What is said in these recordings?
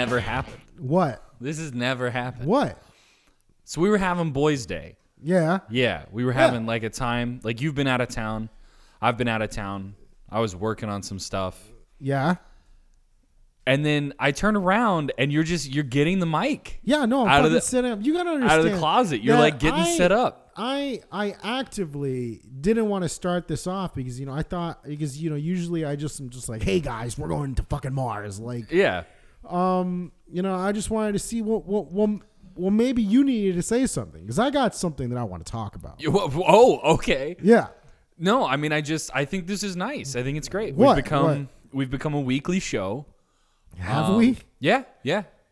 never happened. What? This has never happened. What? So we were having boys' day. Yeah. Yeah. We were having like a time. Like you've been out of town. I've been out of town. I was working on some stuff. Yeah. And then I turn around and you're getting the mic. Yeah, no, I'm out of the sitting up. You gotta understand. Out of the closet. You're like getting set up. I actively didn't want to start this off because I thought usually I'm just like, hey guys, we're going to fucking Mars. Like yeah. I just wanted to see what maybe you needed to say something because I got something that I want to talk about. Oh, okay. Yeah. No, I mean I think this is nice. I think it's great. We've become a weekly show. Have we? Yeah.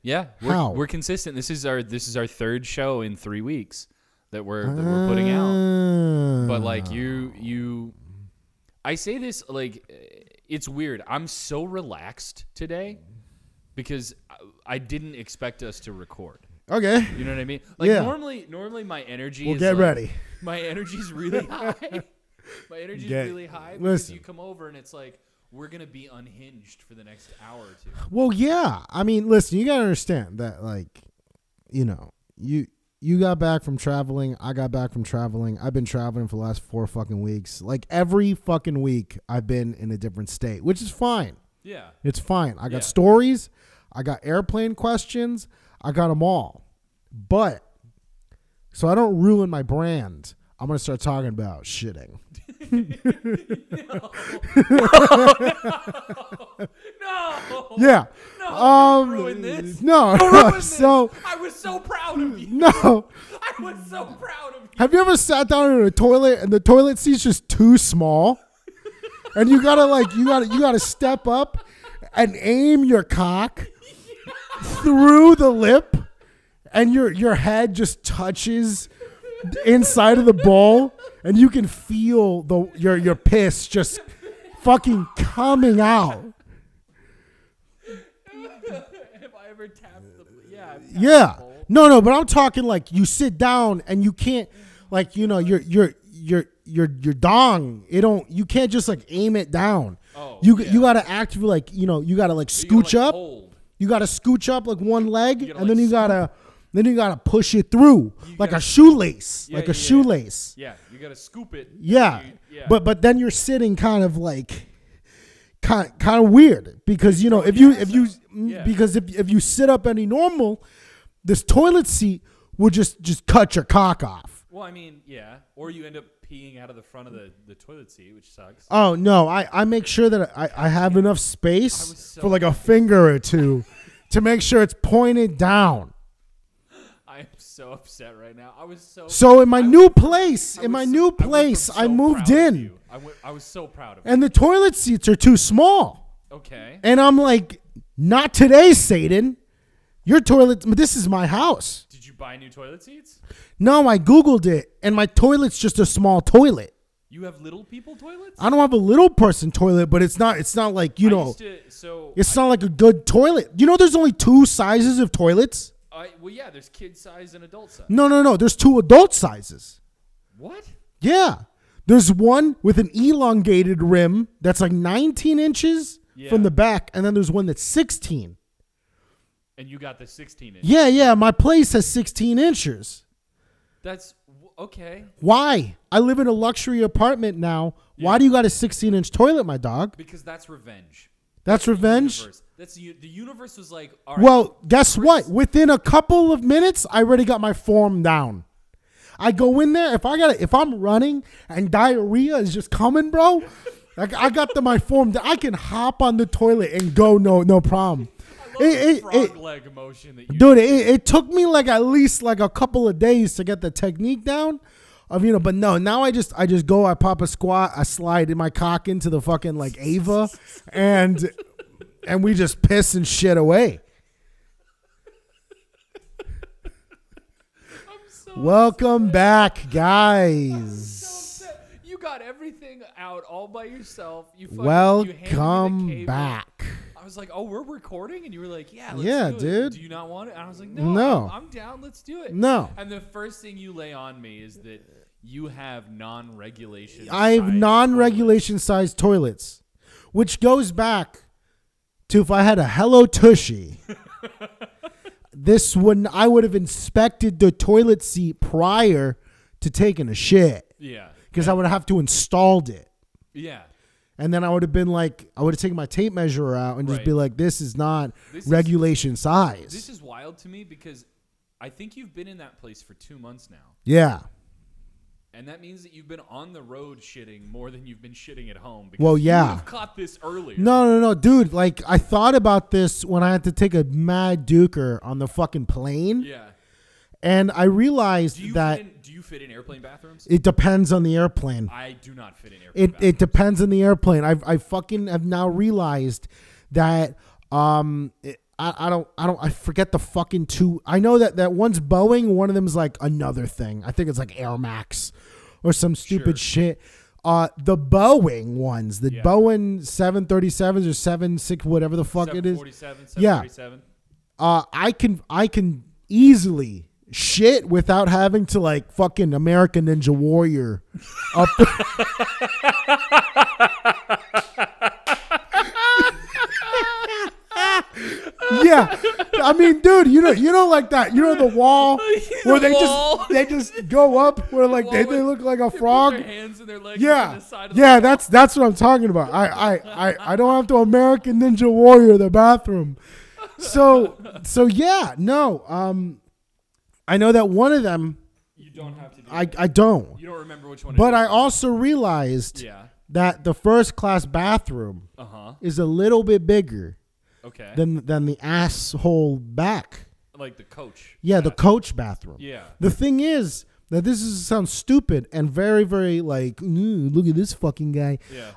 We're consistent. This is our third show in 3 weeks that we're putting out. But like I say this like it's weird. I'm so relaxed today because I didn't expect us to record. Okay. You know what I mean? Like normally my energy is get ready. My energy's really high. Because you come over and it's like we're going to be unhinged for the next hour or two. Well, yeah. I mean, listen, you got to understand that, like, you got back from traveling. I got back from traveling. I've been traveling for the last 4 fucking weeks. Like, every fucking week I've been in a different state, which is fine. Yeah. It's fine. I got stories. I got airplane questions. I got them all. But, so I don't ruin my brand, I'm going to start talking about shitting. No. Yeah. No. Don't ruin this. No. I was so proud of you. No. I was so proud of you. Have you ever sat down in a toilet and the toilet seat's just too small? And you gotta you gotta step up and aim your cock through the lip, and your head just touches inside of the bowl, and you can feel your piss just fucking coming out. Have I ever tapped the bowl? Yeah. The bowl. No, but I'm talking like you sit down and you can't, like, your dong. You can't just like aim it down. Oh, you gotta actively you gotta like scooch up. Hold. You gotta scooch up like one leg, and then you gotta. Then you gotta push it through like a shoelace, shoelace. Yeah, you gotta scoop it. Yeah, but then you're sitting kind of like, kind of weird because if you sit up any normal, this toilet seat will just cut your cock off. Well, I mean, yeah, or you end up peeing out of the front of the toilet seat, which sucks. Oh no, I make sure that I have enough space for like a finger or two to make sure it's pointed down. I'm so upset right now. I was so in my new place. In my new place, I moved in. I was so proud of you. And the toilet seats are too small. Okay. And I'm like, not today, Satan. Your toilet. This is my house. Did you buy new toilet seats? No, I Googled it, and my toilet's just a small toilet. You have little people toilets? I don't have a little person toilet, but it's not like not like a good toilet. You know, there's only 2 sizes of toilets. There's kid size and adult size. No. There's 2 adult sizes. What? Yeah. There's one with an elongated rim that's like 19 inches from the back, and then there's one that's 16. And you got the 16 inch. Yeah. My place has 16 inches. That's okay. Why? I live in a luxury apartment now. Yeah. Why do you got a 16-inch toilet, my dog? Because that's revenge. That's revenge? That's the universe was like, all right. Well, guess what? Within a couple of minutes, I already got my form down. I go in there. If I'm running and diarrhea is just coming, bro, like I got my form down. I can hop on the toilet and go, no problem. I love the frog leg emotion that you dude, it took me like at least like a couple of days to get the technique down. But no, now I just go, I pop a squat, I slide my cock into the fucking like Ava and we just piss and shit away. Welcome upset. Back, guys. I'm so upset. You got everything out all by yourself. Welcome back. I was like, oh, we're recording? And you were like, yeah, let's do it. Dude. Do you not want it? And I was like, no. I'm down. Let's do it. No. And the first thing you lay on me is that you have non-regulation. I have non-regulation sized toilets, which goes back to if I had a Hello Tushy This one, I would have inspected the toilet seat prior to taking a shit. Yeah. Because I would have to installed it. Yeah. And then I would have been like, I would have taken my tape measure out and just be like, this is not regulation size. This is wild to me because I think you've been in that place for 2 months now. Yeah. And that means that you've been on the road shitting more than you've been shitting at home. Because you would have caught this earlier. No, dude. Like, I thought about this when I had to take a mad duker on the fucking plane. Yeah. And I realized do you fit in airplane bathrooms? It depends on the airplane. I do not fit in airplane bathrooms. It depends on the airplane. I fucking have now realized that I forget the fucking two. I know that one's Boeing. One of them's like another thing. I think it's like Air Max or some stupid shit. The Boeing ones, Boeing 737s or 76, whatever the fuck it is. 747, 737. Yeah. I can easily shit without having to like fucking American Ninja Warrior up. Yeah, I mean, dude, you know like that, you know, the wall where they just go up where like they look like a frog. Their hands and their legs on the side of the wall. that's what I'm talking about. I don't have to American Ninja Warrior the bathroom. So yeah, no. I know that one of them. You don't have to do it. I don't. You don't remember which one it is. But I also realized that the first class bathroom is a little bit bigger than the asshole back. Like the coach. Yeah, the coach bathroom. Yeah. The thing is that sounds stupid and very, very like, look at this fucking guy. Yeah.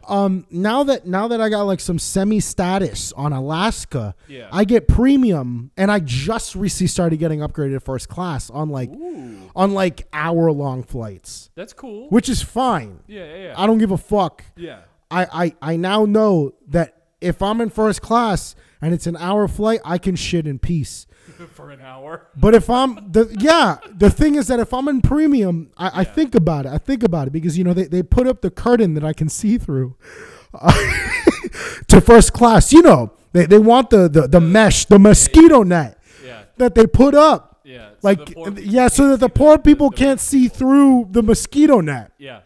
Now that I got like some semi-status on Alaska, I get premium, and I just recently started getting upgraded to first class on like hour-long flights. That's cool. Which is fine. Yeah. I don't give a fuck. Yeah. I now know that if I'm in first class and it's an hour flight, I can shit in peace. For an hour. But if I'm the thing is that if I'm in premium, I think about it. I think about it because, you know, they put up the curtain that I can see through to first class. You know, they want the mesh, the mosquito net that they put up. Yeah. So like, so that the poor people can't see through the mosquito net. Yeah.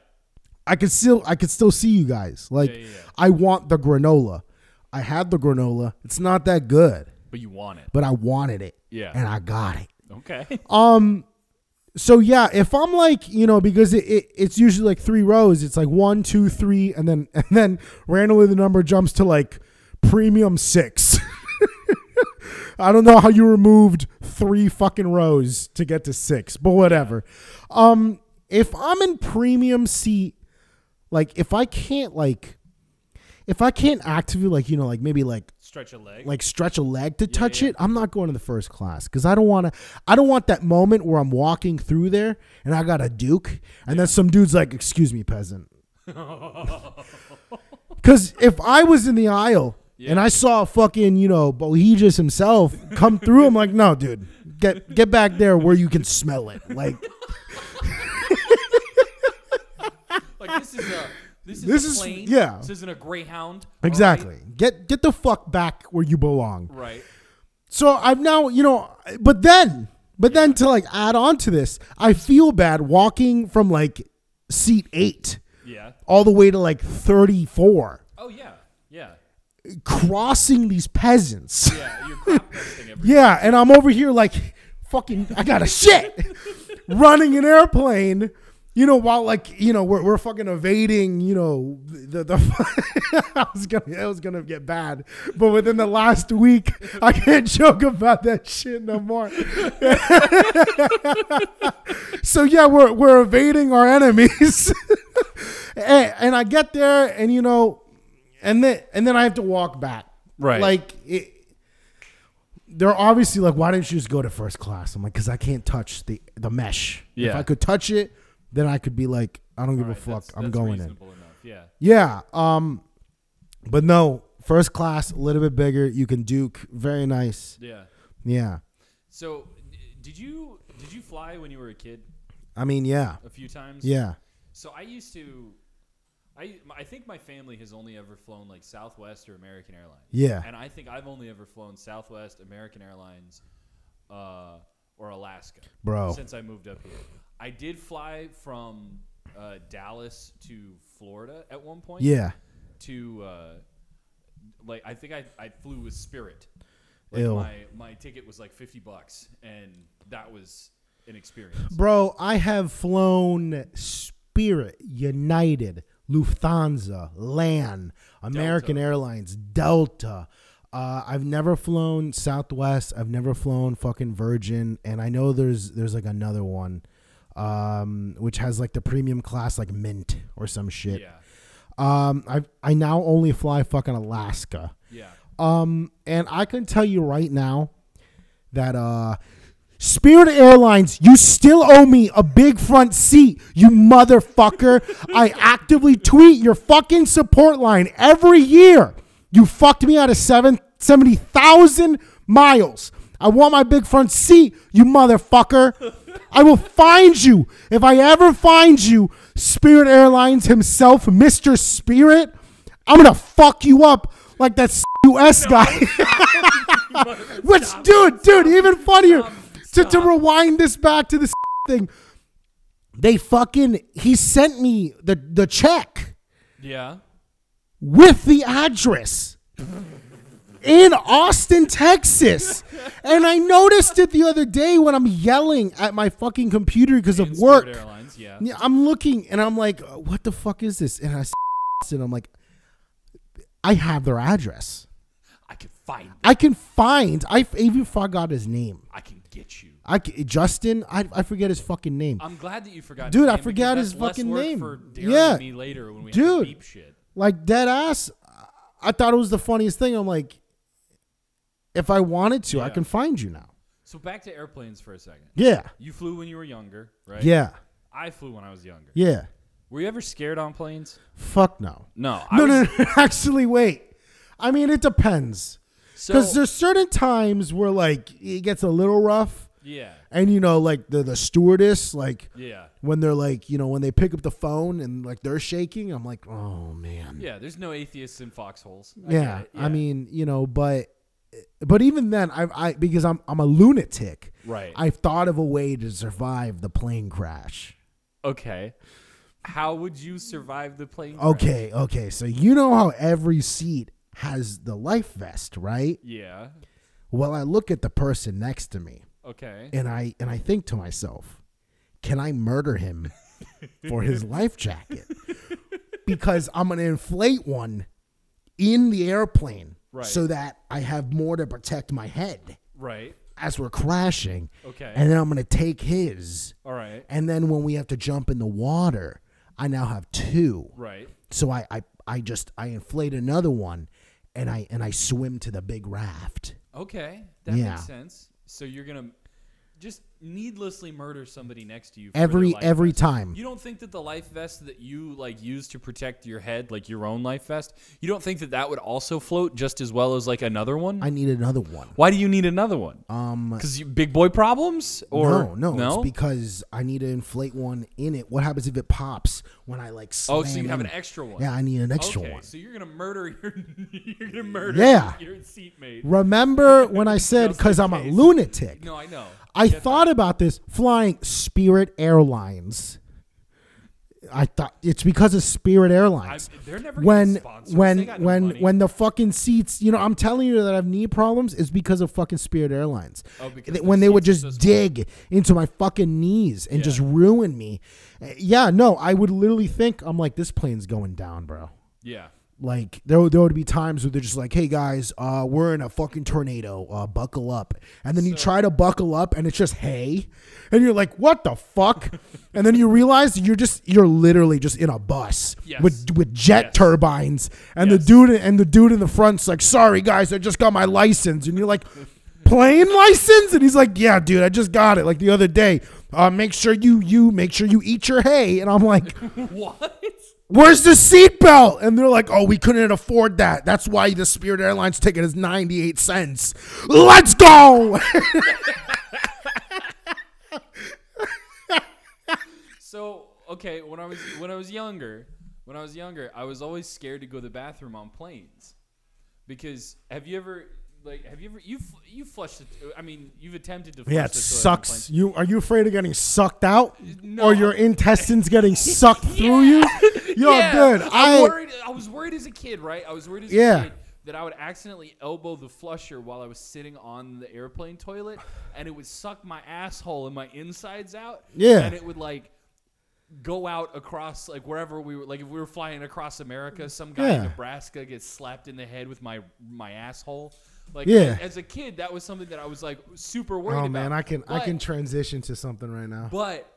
I could still see you guys. Like, I want the granola. I had the granola. It's not that good. But you want it. But I wanted it. Yeah. And I got it. Okay. So yeah, if I'm like, you know, because it's usually like three rows, it's like 1, 2, 3, and then randomly the number jumps to like premium 6. I don't know how you removed 3 fucking rows to get to 6, but whatever. If I'm in premium seat, like if I can't actively, like, you know, like maybe like stretch a leg to touch it, I'm not going to the first class because I don't want that moment where I'm walking through there and I got a duke and then some dude's like, "Excuse me, peasant." Because if I was in the aisle and I saw fucking, you know, Bohemius himself come through, I'm like, "No, dude, get back there where you can smell it." Like, like this is a. This is plane. Yeah. This isn't a Greyhound. Exactly. Right? Get the fuck back where you belong. Right. So I've now, you know, but then to like add on to this, I feel bad walking from like seat 8 all the way to like 34. Oh yeah. Yeah. Crossing these peasants. Yeah, you're crop dusting everything. Yeah, and I'm over here like fucking I got a shit running an airplane. You know, while like, you know, we're fucking evading, you know, the I was gonna get bad, but within the last week, I can't joke about that shit no more. So yeah, we're evading our enemies, and I get there, and you know, and then I have to walk back, right? Like it. They're obviously like, why didn't you just go to first class? I'm like, because I can't touch the mesh. Yeah. If I could touch it, then I could be like, I don't give a fuck. I'm going in. Yeah. But no, first class, a little bit bigger. You can duke. Very nice. Yeah. Yeah. So, did you fly when you were a kid? I mean, yeah. A few times. Yeah. So I used to. I think my family has only ever flown like Southwest or American Airlines. Yeah. And I think I've only ever flown Southwest, American Airlines, or Alaska. Bro. Since I moved up here. I did fly from Dallas to Florida at one point. Yeah. To, like, I think I flew with Spirit. Like, my ticket was like $50, and that was an experience. Bro, I have flown Spirit, United, Lufthansa, LAN, American Airlines, Delta. I've never flown Southwest. I've never flown fucking Virgin, and I know there's like another one, which has like the premium class, like Mint or some shit. Yeah. I now only fly fucking Alaska. Yeah. And I can tell you right now that Spirit Airlines, you still owe me a big front seat, you motherfucker. I actively tweet your fucking support line every year. You fucked me out of 70,000 miles. I want my big front seat, you motherfucker. I will find you. If I ever find you, Spirit Airlines himself, Mr. Spirit, I'm going to fuck you up like that U.S. guy. Which, dude, even funnier. To rewind this back to this thing, he sent me the check. Yeah. With the address in Austin, Texas. And I noticed it the other day when I'm yelling at my fucking computer because of work. Spirit Airlines, yeah. I'm looking and I'm like, what the fuck is this? And I'm like, I have their address. I can find. I even forgot his name. I can get you. Justin. I forget his fucking name. I'm glad that you forgot. Dude, I forgot his fucking name. For yeah. Me later when we have to beep shit. Like dead ass. I thought it was the funniest thing. I'm like, if I wanted to, yeah. I can find you now. So back to airplanes for a second. Yeah. You flew when you were younger, right? Yeah. I flew when I was younger. Yeah. Were you ever scared on planes? Fuck no. No. Actually, wait. I mean, it depends. Because there's certain times where, like, it gets a little rough. Yeah. And, you know, like, the stewardess, like, yeah. When they're, like, you know, when they pick up the phone and, like, they're shaking, I'm like, oh, man. Yeah, there's no atheists in foxholes. Yeah. I mean, you know, but even then, I because I'm a lunatic. Right. I've thought of a way to survive the plane crash. Okay. How would you survive the plane crash? Okay. So you know how every seat has the life vest, right? Yeah. Well, I look at the person next to me. Okay. And I think to myself, can I murder him for his life jacket? Because I'm going to inflate one in the airplane, right, so that I have more to protect my head. Right. As we're crashing. Okay. And then I'm going to take his. All right. And then when we have to jump in the water, I now have two. Right. So I inflate another one. And I swim to the big raft. Okay, that makes sense. So you're gonna just needlessly murder somebody next to you for every vest. Time. You don't think that the life vest that you like use to protect your head, like your own life vest, you don't think that would also float just as well as like another one? I need another one. Why do you need another one? Because big boy problems, or no? It's because I need to inflate one in it. What happens if it pops? When I like slam so you have an extra one. Yeah, I need an extra one. So you're gonna murder your seatmate. Remember when I said because I'm a lunatic? No, I know. I thought about this flying Spirit Airlines. I thought it's because of Spirit Airlines. They're never getting sponsors. When the fucking seats, you know, I'm telling you that I have knee problems is because of fucking Spirit Airlines. Oh, when they would just dig into my fucking knees and just ruin me. Yeah, no, I would literally think, I'm like, this plane's going down, bro. Yeah. Like, there would be times where they're just like, hey, guys, we're in a fucking tornado. Buckle up. And then you try to buckle up, and it's just hay. And you're like, what the fuck? And then you realize you're literally just in a bus with jet turbines. And the dude in the front's like, sorry, guys, I just got my license. And you're like, plane license? And he's like, yeah, dude, I just got it. Like, the other day, make sure you eat your hay. And I'm like, what? Where's the seatbelt? And they're like, oh, we couldn't afford that. That's why the Spirit Airlines ticket is 98 cents. Let's go. So, okay, when I was younger, When I was younger, I was always scared to go to the bathroom on planes, because you've attempted to flush the toilet. Sucks. You are you afraid of getting sucked out? No. Or your intestines getting sucked through you? Dude, I was worried as a kid, right? I was worried as a kid that I would accidentally elbow the flusher while I was sitting on the airplane toilet, and it would suck my asshole and my insides out. Yeah. And it would go out across wherever we were, if we were flying across America, some guy in Nebraska gets slapped in the head with my asshole. As a kid, that was something that I was super worried about. Oh man, I can transition to something right now. But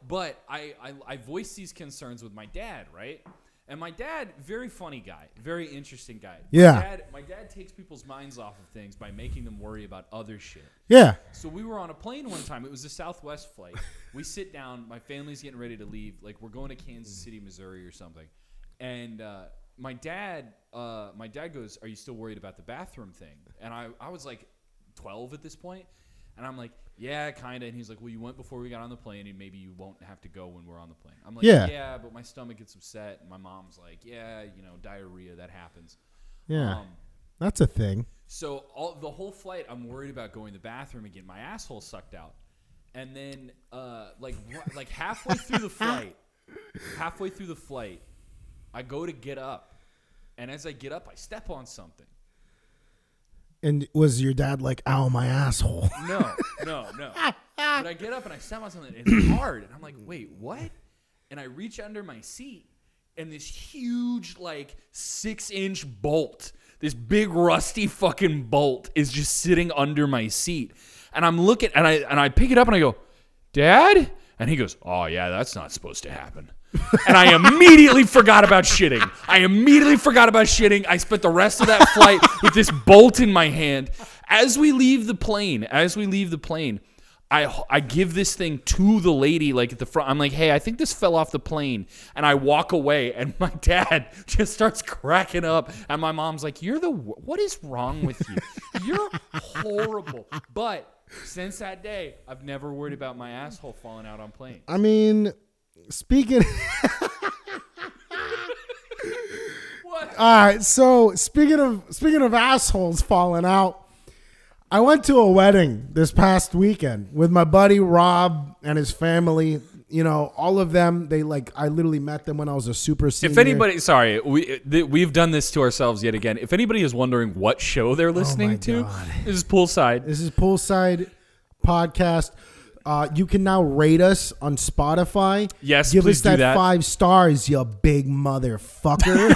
I voiced these concerns with my dad, right? And my dad, very funny guy, very interesting guy. Yeah. My dad takes people's minds off of things by making them worry about other shit. Yeah. So we were on a plane one time. It was a Southwest flight. We sit down. My family's getting ready to leave. We're going to Kansas City, Missouri or something. And my dad goes, "Are you still worried about the bathroom thing?" And I was 12 at this point. And I'm like, "Yeah, kind of." And he's like, "Well, you went before we got on the plane, and maybe you won't have to go when we're on the plane." I'm like, "Yeah, but my stomach gets upset." And my mom's like, "Yeah, diarrhea, that happens." Yeah, that's a thing. So the whole flight, I'm worried about going to the bathroom and getting my asshole sucked out. And then halfway through the flight, I go to get up. And as I get up, I step on something. And was your dad "Ow, my asshole"? No. But I get up and I step on something, and it's hard. And I'm like, "Wait, what?" And I reach under my seat, and this huge, 6-inch bolt, this big rusty fucking bolt, is just sitting under my seat. And I'm looking, and I pick it up, and I go, "Dad?" And he goes, "Oh yeah, that's not supposed to happen." And I immediately forgot about shitting. I spent the rest of that flight with this bolt in my hand. As we leave the plane, I give this thing to the lady at the front. I'm like, "Hey, I think this fell off the plane." And I walk away, and my dad just starts cracking up. And my mom's like, "What is wrong with you? You're horrible." But since that day, I've never worried about my asshole falling out on planes. I mean... Speaking of assholes falling out, I went to a wedding this past weekend with my buddy Rob and his family. All of them. I literally met them when I was a super senior. If anybody, sorry, we've done this to ourselves yet again. If anybody is wondering what show they're listening to, this is Poolside Podcast. You can now rate us on Spotify. Yes, give us that 5 stars, you big motherfucker.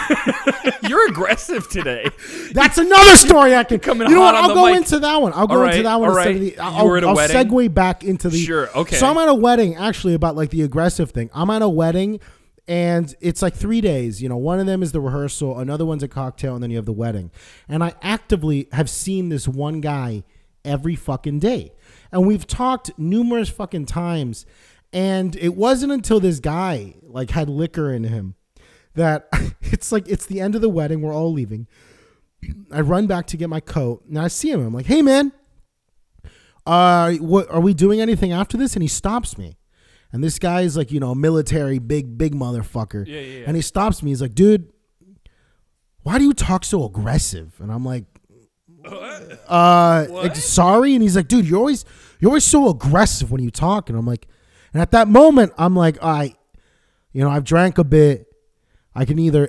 You're aggressive today. That's another story I can come in. You know what? I'll go into that one. I'll segue back into the. Sure. Okay. So I'm at a wedding. Actually, about the aggressive thing. I'm at a wedding, and it's 3 days. One of them is the rehearsal, another one's a cocktail, and then you have the wedding. And I actively have seen this one guy every fucking day. And we've talked numerous fucking times, and it wasn't until this guy had liquor in him that it's the end of the wedding. We're all leaving. I run back to get my coat, and I see him. I'm like, "Hey man, what are we doing anything after this?" And he stops me. And this guy is military, big motherfucker. Yeah. And he stops me. He's like, "Dude, why do you talk so aggressive?" And I'm like, "Sorry." And he's like, "Dude, you're always so aggressive when you talk." And I'm like, and at that moment I'm like, I've drank a bit. I can either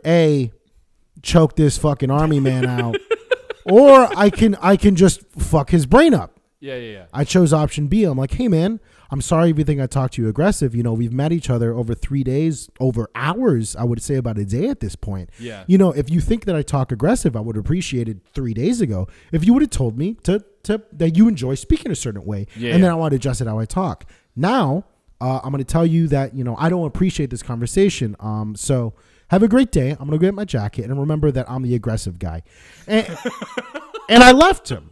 choke this fucking army man out, or I can just fuck his brain up. Yeah. I chose option B. I'm like, "Hey man, I'm sorry if you think I talked to you aggressive. We've met each other over 3 days, over hours. I would say about a day at this point. Yeah. If you think that I talk aggressive, I would appreciate it 3 days ago if you would have told me to that you enjoy speaking a certain way, and then I want to adjust it how I talk. Now I'm going to tell you that I don't appreciate this conversation. So have a great day. I'm going to go get my jacket, and remember that I'm the aggressive guy." And and I left him.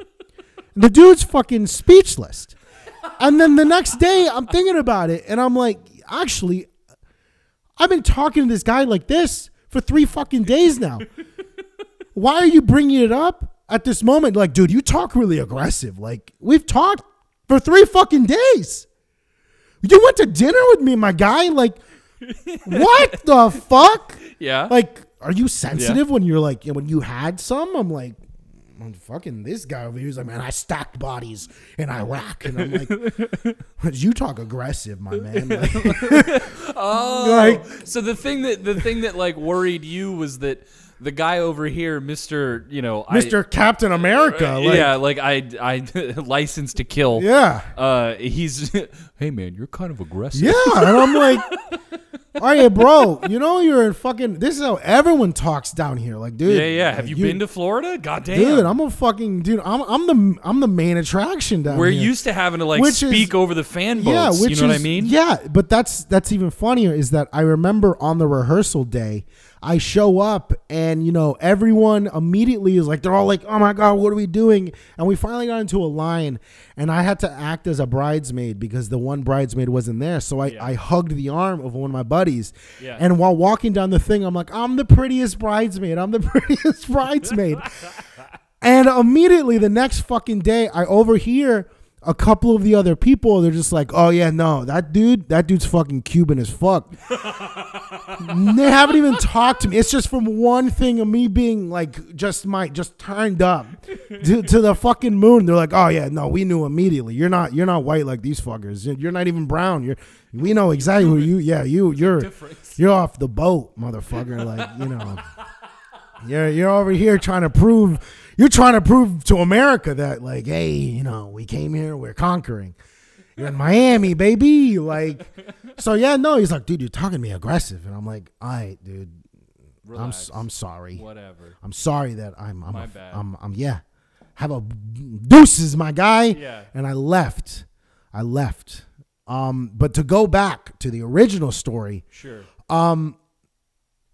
The dude's fucking speechless. And then the next day, I'm thinking about it, and I'm like, actually, I've been talking to this guy like this for 3 fucking days now. Why are you bringing it up at this moment? Dude, you talk really aggressive. We've talked for 3 fucking days. You went to dinner with me, my guy. What the fuck? Yeah. Like, are you sensitive when you're like, when you had some? I'm like, fucking this guy over here is like, man, I stacked bodies in Iraq. And I'm like, you talk aggressive, my man. Like, oh, like, so the thing that like worried you was that the guy over here, Mr. Captain America. Like, yeah, like I licensed to kill. Yeah. He's, hey, man, you're kind of aggressive. Yeah, and I'm like, all right, bro, you're in fucking, this is how everyone talks down here. Like, dude. Yeah, yeah. Like, have you been to Florida? Goddamn. Dude, I'm the main attraction down here. We're used to having to speak over the fan boats. Yeah, you know what I mean? Yeah, but that's even funnier is that I remember on the rehearsal day, I show up and, everyone immediately is like, they're all like, oh my God, what are we doing? And we finally got into a line and I had to act as a bridesmaid because the one bridesmaid wasn't there. So I hugged the arm of one of my buddies. Yeah. And while walking down the thing, I'm like, I'm the prettiest bridesmaid. I'm the prettiest bridesmaid. And immediately the next fucking day I overhear a couple of the other people, they're just like, oh yeah, no, that dude's fucking Cuban as fuck. They haven't even talked to me. It's just from one thing of me being like, just turned up to the fucking moon. They're like, oh yeah, no, we knew immediately. You're not white like these fuckers. You're not even brown. We know exactly who you. Yeah, you're off the boat, motherfucker. Like, you're over here trying to prove. You're trying to prove to America that, like, hey, we came here, we're conquering. You're in Miami, baby. Like, so yeah, no, he's like, dude, you're talking to me aggressive. And I'm like, all right, dude, relax. I'm sorry. Whatever. I'm sorry that I'm my bad. Have a deuces, my guy. Yeah. And I left. But to go back to the original story. Sure.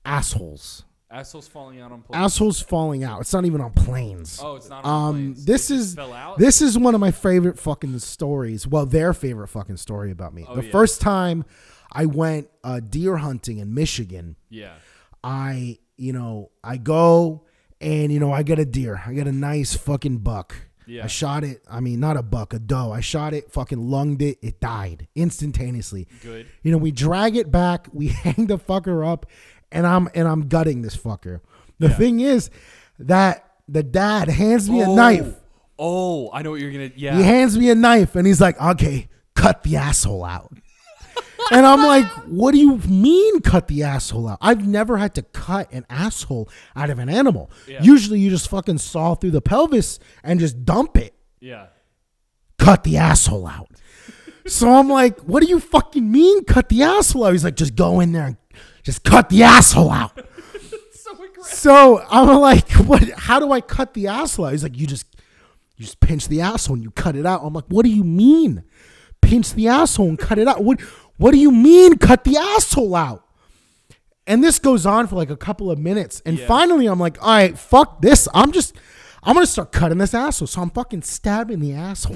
Assholes. Assholes falling out on planes. Assholes falling out. It's not even on planes. Oh, it's not on planes. This is one of my favorite fucking stories. Well, their favorite fucking story about me. The first time I went deer hunting in Michigan. Yeah. I go and, I get a deer. I get a nice fucking buck. Yeah. I shot it. I mean, not a buck, a doe. I shot it, fucking lunged it. It died instantaneously. Good. We drag it back. We hang the fucker up. And I'm gutting this fucker. The thing is that the dad hands me a knife. Oh, I know what you're going to. Yeah. He hands me a knife and he's like, okay, cut the asshole out. And I'm like, what do you mean cut the asshole out? I've never had to cut an asshole out of an animal. Yeah. Usually you just fucking saw through the pelvis and just dump it. Yeah. Cut the asshole out. So I'm like, what do you fucking mean cut the asshole out? He's like, just go in there and just cut the asshole out. So I'm like, what? How do I cut the asshole out? He's like, you just pinch the asshole and you cut it out. I'm like, what do you mean? Pinch the asshole and cut it out. What do you mean cut the asshole out? And this goes on for like a couple of minutes. And finally I'm like, all right, fuck this. I'm going to start cutting this asshole. So I'm fucking stabbing the asshole.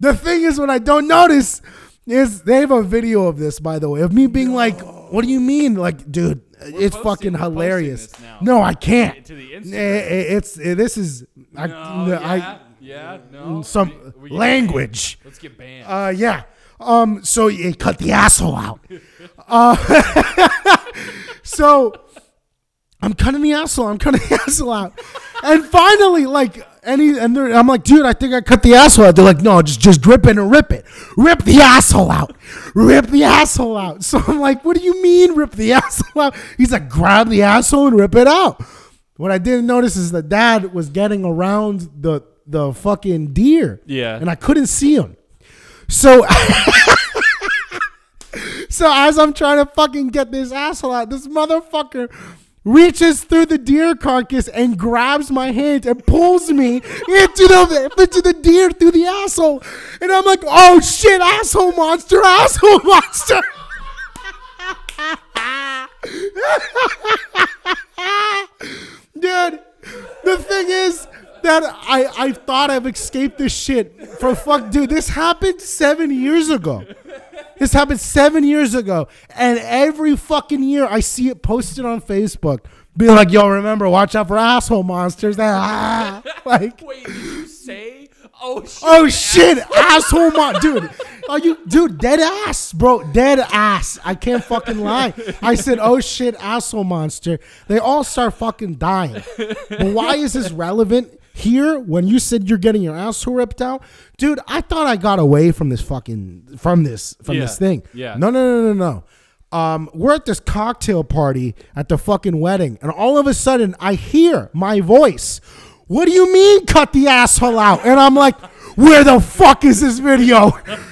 The thing is, what I don't notice is they have a video of this, by the way, of me being like, what do you mean? Like, dude, it's fucking hilarious. No, I can't. To the Instagram. Language. Let's get banned. So you cut the asshole out. So I'm cutting the asshole out. And finally, like, I'm like, dude, I think I cut the asshole out. They're like, no, just grip it and rip it. Rip the asshole out. Rip the asshole out. So I'm like, what do you mean rip the asshole out? He's like, grab the asshole and rip it out. What I didn't notice is the dad was getting around the fucking deer. Yeah. And I couldn't see him. So... So as I'm trying to fucking get this asshole out, this motherfucker... reaches through the deer carcass and grabs my hand and pulls me into the deer through the asshole. And I'm like, oh shit, asshole monster. Dude, the thing is that I thought I've escaped this shit. For fuck, dude, this happened 7 years ago. This happened 7 years ago, and every fucking year I see it posted on Facebook, being like, "Yo, remember, watch out for asshole monsters." Like, wait, did you say Oh shit! Oh shit! Asshole, my dude. Are you, dude? Dead ass, bro. Dead ass. I can't fucking lie. I said, "Oh shit, asshole monster." They all start fucking dying. But why is this relevant here? When you said you're getting your asshole ripped out, dude. I thought I got away from this fucking this thing. Yeah. No. We're at this cocktail party at the fucking wedding, and all of a sudden I hear my voice. What do you mean cut the asshole out? And I'm like, where the fuck is this video?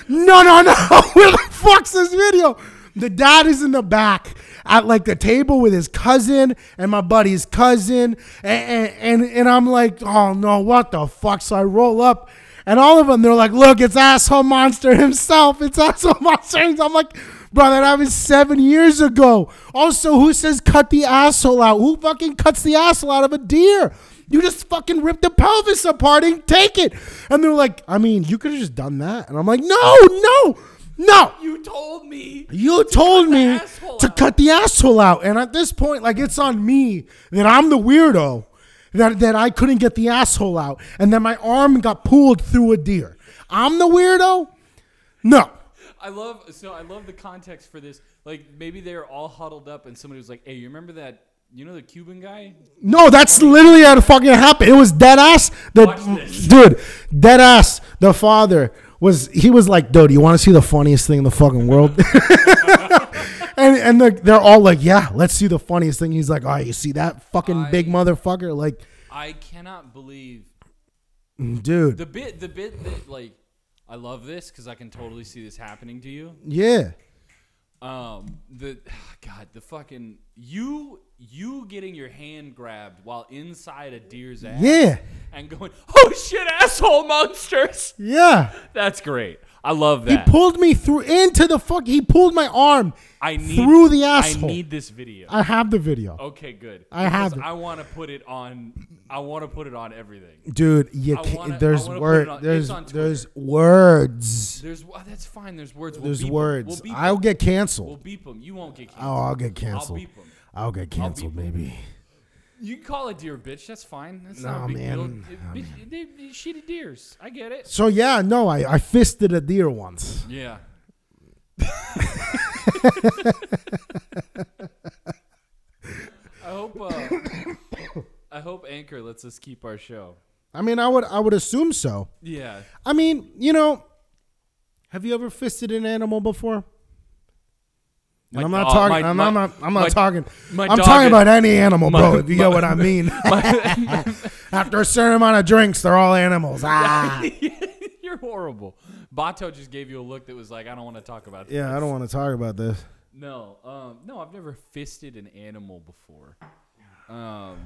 No. Where the fuck's this video? The dad is in the back at like the table with his cousin and my buddy's cousin. And I'm like, oh no, what the fuck? So I roll up and all of them, they're like, look, it's asshole monster himself. It's asshole monster himself. I'm like, bro, that happened 7 years ago. Also, who says cut the asshole out? Who fucking cuts the asshole out of a deer? You just fucking ripped the pelvis apart and take it. And they're like, I mean, you could have just done that. And I'm like, no. You told me to cut the asshole out. And at this point, like, it's on me that I'm the weirdo that I couldn't get the asshole out. And then my arm got pulled through a deer. I'm the weirdo? No. I love the context for this. Like, maybe they were all huddled up and somebody was like, hey, you remember that? You know the Cuban guy? No, that's literally how it fucking happened. It was dead ass. Dead ass. The father was like, dude, you want to see the funniest thing in the fucking world? and they're all like, yeah, let's see the funniest thing. He's like, all right, you see that fucking big motherfucker? Like, I cannot believe, dude. The bit that, like, I love this because I can totally see this happening to you. Yeah. You getting your hand grabbed while inside a deer's ass. Yeah. And going, oh shit, asshole monsters. Yeah. That's great. I love that. He pulled me through into the fuck. He pulled my arm through the asshole. I need this video. I have the video. Okay, good. I want to put it on. I want to put it on everything. Dude, there's words. That's fine. There's words. There's words. I'll get canceled. We'll beep them. You won't get canceled. Oh, I'll get canceled. I'll beep them. I'll get canceled, maybe. You can call a deer bitch. That's fine. That's not a big deal. They shitty deers. I get it. So, yeah, no, I fisted a deer once. Yeah. I hope Anchor lets us keep our show. I mean, I would assume so. Yeah. I mean, you know, have you ever fisted an animal before? And I'm talking about any animal, bro, if you get what I mean. After a certain amount of drinks, they're all animals. Ah. You're horrible. Bato just gave you a look that was like, I don't want to talk about this. Yeah, I don't want to talk about this. No. No, I've never fisted an animal before. But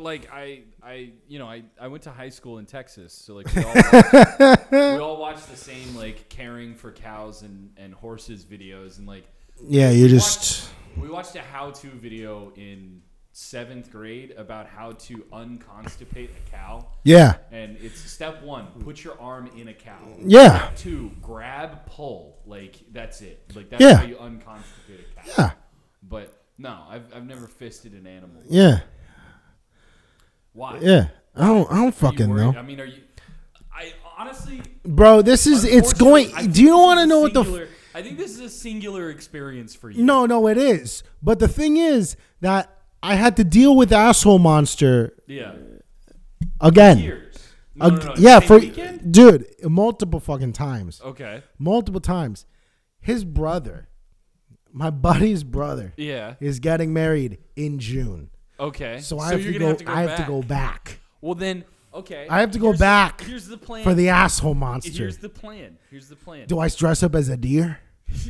like I went to high school in Texas, so like we all watched the same like caring for cows and horses videos and like yeah, you just... We watched a how-to video in 7th grade about how to unconstipate a cow. Yeah. And it's step 1, put your arm in a cow. Yeah. Step 2, grab, pull. Like, that's it. Like, that's how you unconstipate a cow. Yeah. But, no, I've never fisted an animal. Yeah. Why? Yeah. I don't fucking know. I mean, honestly... Bro, this is... It's going... Do you want to know what the... I think this is a singular experience for you. No, it is. But the thing is that I had to deal with the asshole monster. Yeah. Again. Years. No. Yeah, for weekend? Dude, multiple fucking times. Okay. Multiple times. His brother, my buddy's brother, is getting married in June. Okay. So I have to go back. Well then. Okay. I have to go back. Here's the plan for the asshole monster. Here's the plan. Do I dress up as a deer?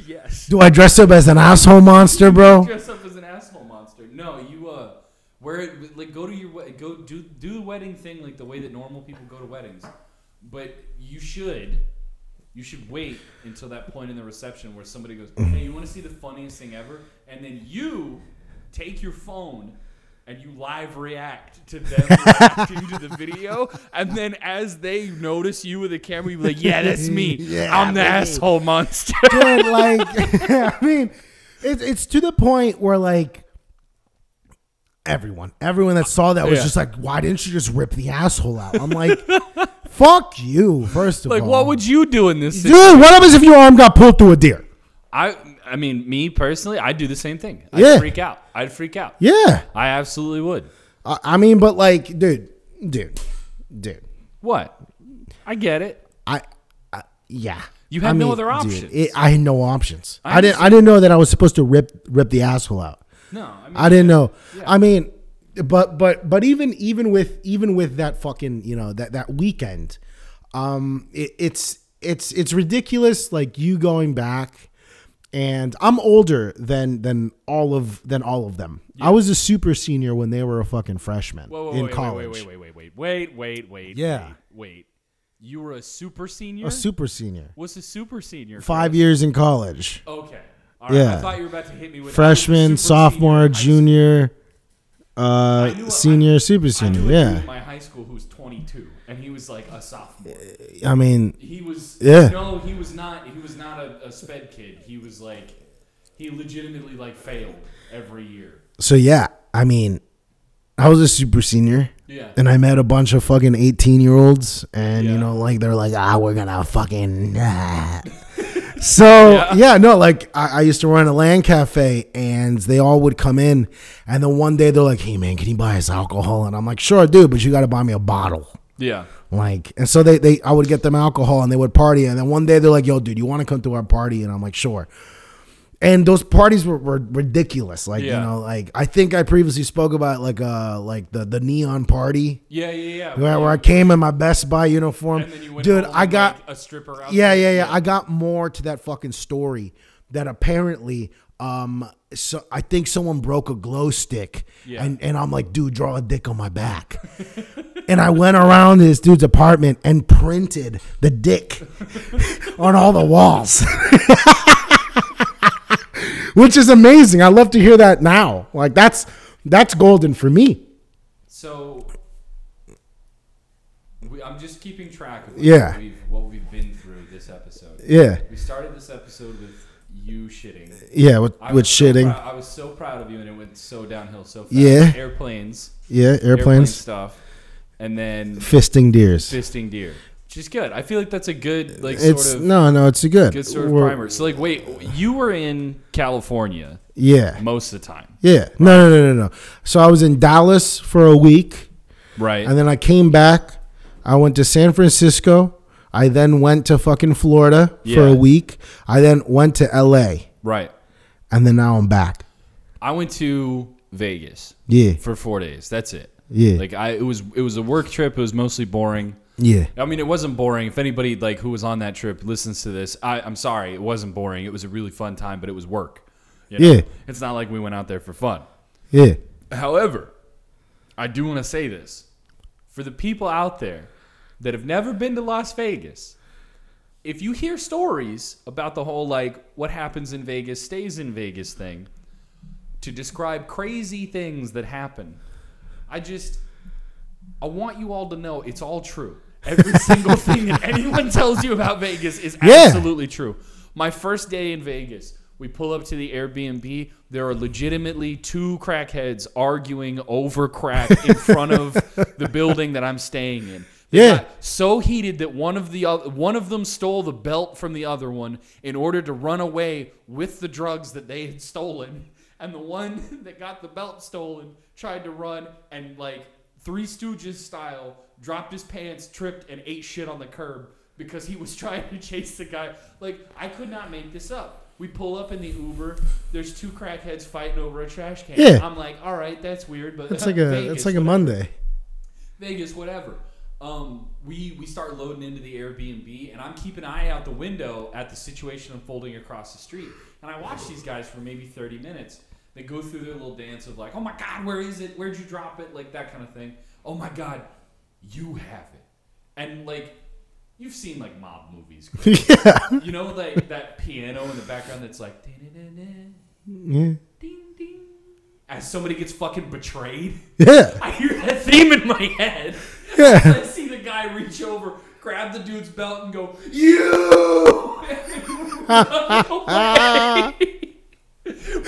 Yes. Do I dress up as an asshole monster, bro? You dress up as an asshole monster. No, you go do the wedding thing like the way that normal people go to weddings, but you should wait until that point in the reception where somebody goes, "Hey, you want to see the funniest thing ever?" And then you take your phone. And you live react to them reacting to the video. And then as they notice you with the camera, you be like, yeah, that's me. Yeah, I'm the asshole monster. Dude, like, I mean, it's to the point where, like, everyone that saw that was just like, why didn't you just rip the asshole out? I'm like, Fuck you, first of all. Like, what would you do in this situation? Dude, what happens if your arm got pulled through a deer? I mean, me personally, I'd do the same thing. I'd freak out. Yeah. I absolutely would. I mean, but like, dude. What? I get it. Yeah. You had no other option. I had no options. I didn't know that I was supposed to rip the asshole out. No, I mean, I didn't know. Yeah. I mean, but even with that fucking, you know, that weekend, it's ridiculous. Like you going back, and I'm older than all of them. Yeah. I was a super senior when they were a fucking freshman in college. Wait. Yeah. Wait. You were a super senior? A super senior. What's a super senior? 5 years in college. Okay. All right. Yeah. I thought you were about to hit me with freshman, sophomore, senior, senior, super senior. Yeah. My high school who's 22, and he was like a sophomore. I mean, he was. Yeah. No, he was not. He was not a sped kid. He was like, he legitimately like failed every year. So yeah, I mean, I was a super senior. Yeah. And I met a bunch of fucking 18-year-olds, and you know, like they're like, we're gonna fucking. So like I used to run a LAN cafe, and they all would come in, and then one day they're like, "Hey man, can you buy us alcohol?" And I'm like, "Sure, dude, but you got to buy me a bottle." Yeah. Like, and so I would get them alcohol, and they would party, and then one day they're like, "Yo, dude, you want to come to our party?" And I'm like, "Sure." And those parties were ridiculous. Like, you know, like I think I previously spoke about like the neon party. Yeah. Where I came in my Best Buy uniform. And then you went I got like a stripper out. Yeah. I got more to that fucking story that apparently so I think someone broke a glow stick and I'm like, dude, draw a dick on my back. And I went around this dude's apartment and printed the dick on all the walls. Which is amazing. I love to hear that now. Like that's golden for me. So I'm just keeping track of what we've been through this episode. Yeah. We started this episode with you shitting. Yeah, with shitting. I was so proud of you, and it went so downhill so fast. Yeah. Airplanes. Yeah, airplane stuff. And then fisting deers. Which is good. I feel like that's a good, like, sort of primer. So, like, wait, you were in California. Yeah. Most of the time. Yeah. Right. No. So I was in Dallas for a week. Right. And then I came back. I went to San Francisco. I then went to fucking Florida for a week. I then went to L.A. Right. And then now I'm back. I went to Vegas. Yeah. For 4 days. That's it. Yeah. Like, it was a work trip. It was mostly boring. Yeah. I mean, it wasn't boring. If anybody like who was on that trip listens to this, I'm sorry. It wasn't boring. It was a really fun time, but it was work. You know? Yeah. It's not like we went out there for fun. Yeah. However, I do want to say this. For the people out there that have never been to Las Vegas, if you hear stories about the whole like what happens in Vegas stays in Vegas thing, to describe crazy things that happen, I want you all to know it's all true. Every single thing that anyone tells you about Vegas is absolutely true. My first day in Vegas, we pull up to the Airbnb. There are legitimately two crackheads arguing over crack in front of the building that I'm staying in. They got so heated that one of them stole the belt from the other one in order to run away with the drugs that they had stolen. And the one that got the belt stolen tried to run and like Three Stooges style, dropped his pants, tripped, and ate shit on the curb because he was trying to chase the guy. Like, I could not make this up. We pull up in the Uber. There's two crackheads fighting over a trash can. Yeah. I'm like, all right, that's weird, but it's like Vegas, it's like a Monday. Vegas, whatever. We start loading into the Airbnb, and I'm keeping an eye out the window at the situation unfolding across the street. And I watch these guys for maybe 30 minutes. They go through their little dance of like, oh my God, where is it? Where'd you drop it? Like that kind of thing. Oh my God, you have it. And like, you've seen like mob movies. Yeah. You know, like that piano in the background that's like, ding, ding. As somebody gets fucking betrayed. Yeah. I hear that theme in my head. Yeah. I see the guy reach over, grab the dude's belt and go, you!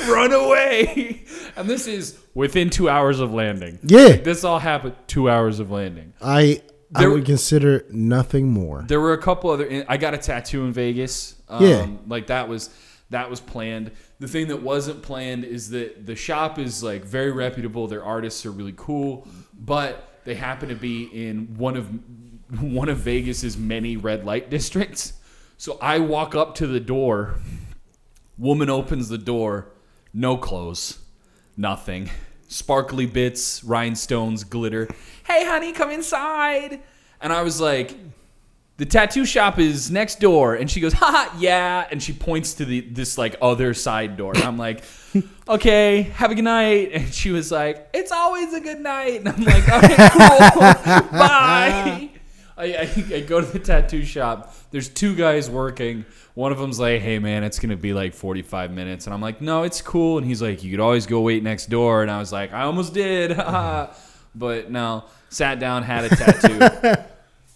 Run away. And this is within 2 hours of landing. Yeah. Like, this all happened 2 hours of landing. I I would consider nothing more. There were a couple other. I got a tattoo in Vegas. Yeah, like that was planned. The thing that wasn't planned is that the shop is like very reputable. Their artists are really cool, but they happen to be in one of Vegas's many red light districts. So I walk up to the door. Woman opens the door. No clothes. Nothing. Sparkly bits, rhinestones, glitter. Hey, honey, come inside. And I was like, the tattoo shop is next door. And she goes, ha, yeah. And she points to this like other side door. And I'm like, okay, have a good night. And she was like, it's always a good night. And I'm like, okay, cool. Bye. I go to the tattoo shop. There's two guys working. One of them's like, hey, man, it's going to be like 45 minutes. And I'm like, no, it's cool. And he's like, you could always go wait next door. And I was like, I almost did. But no, sat down, had a tattoo.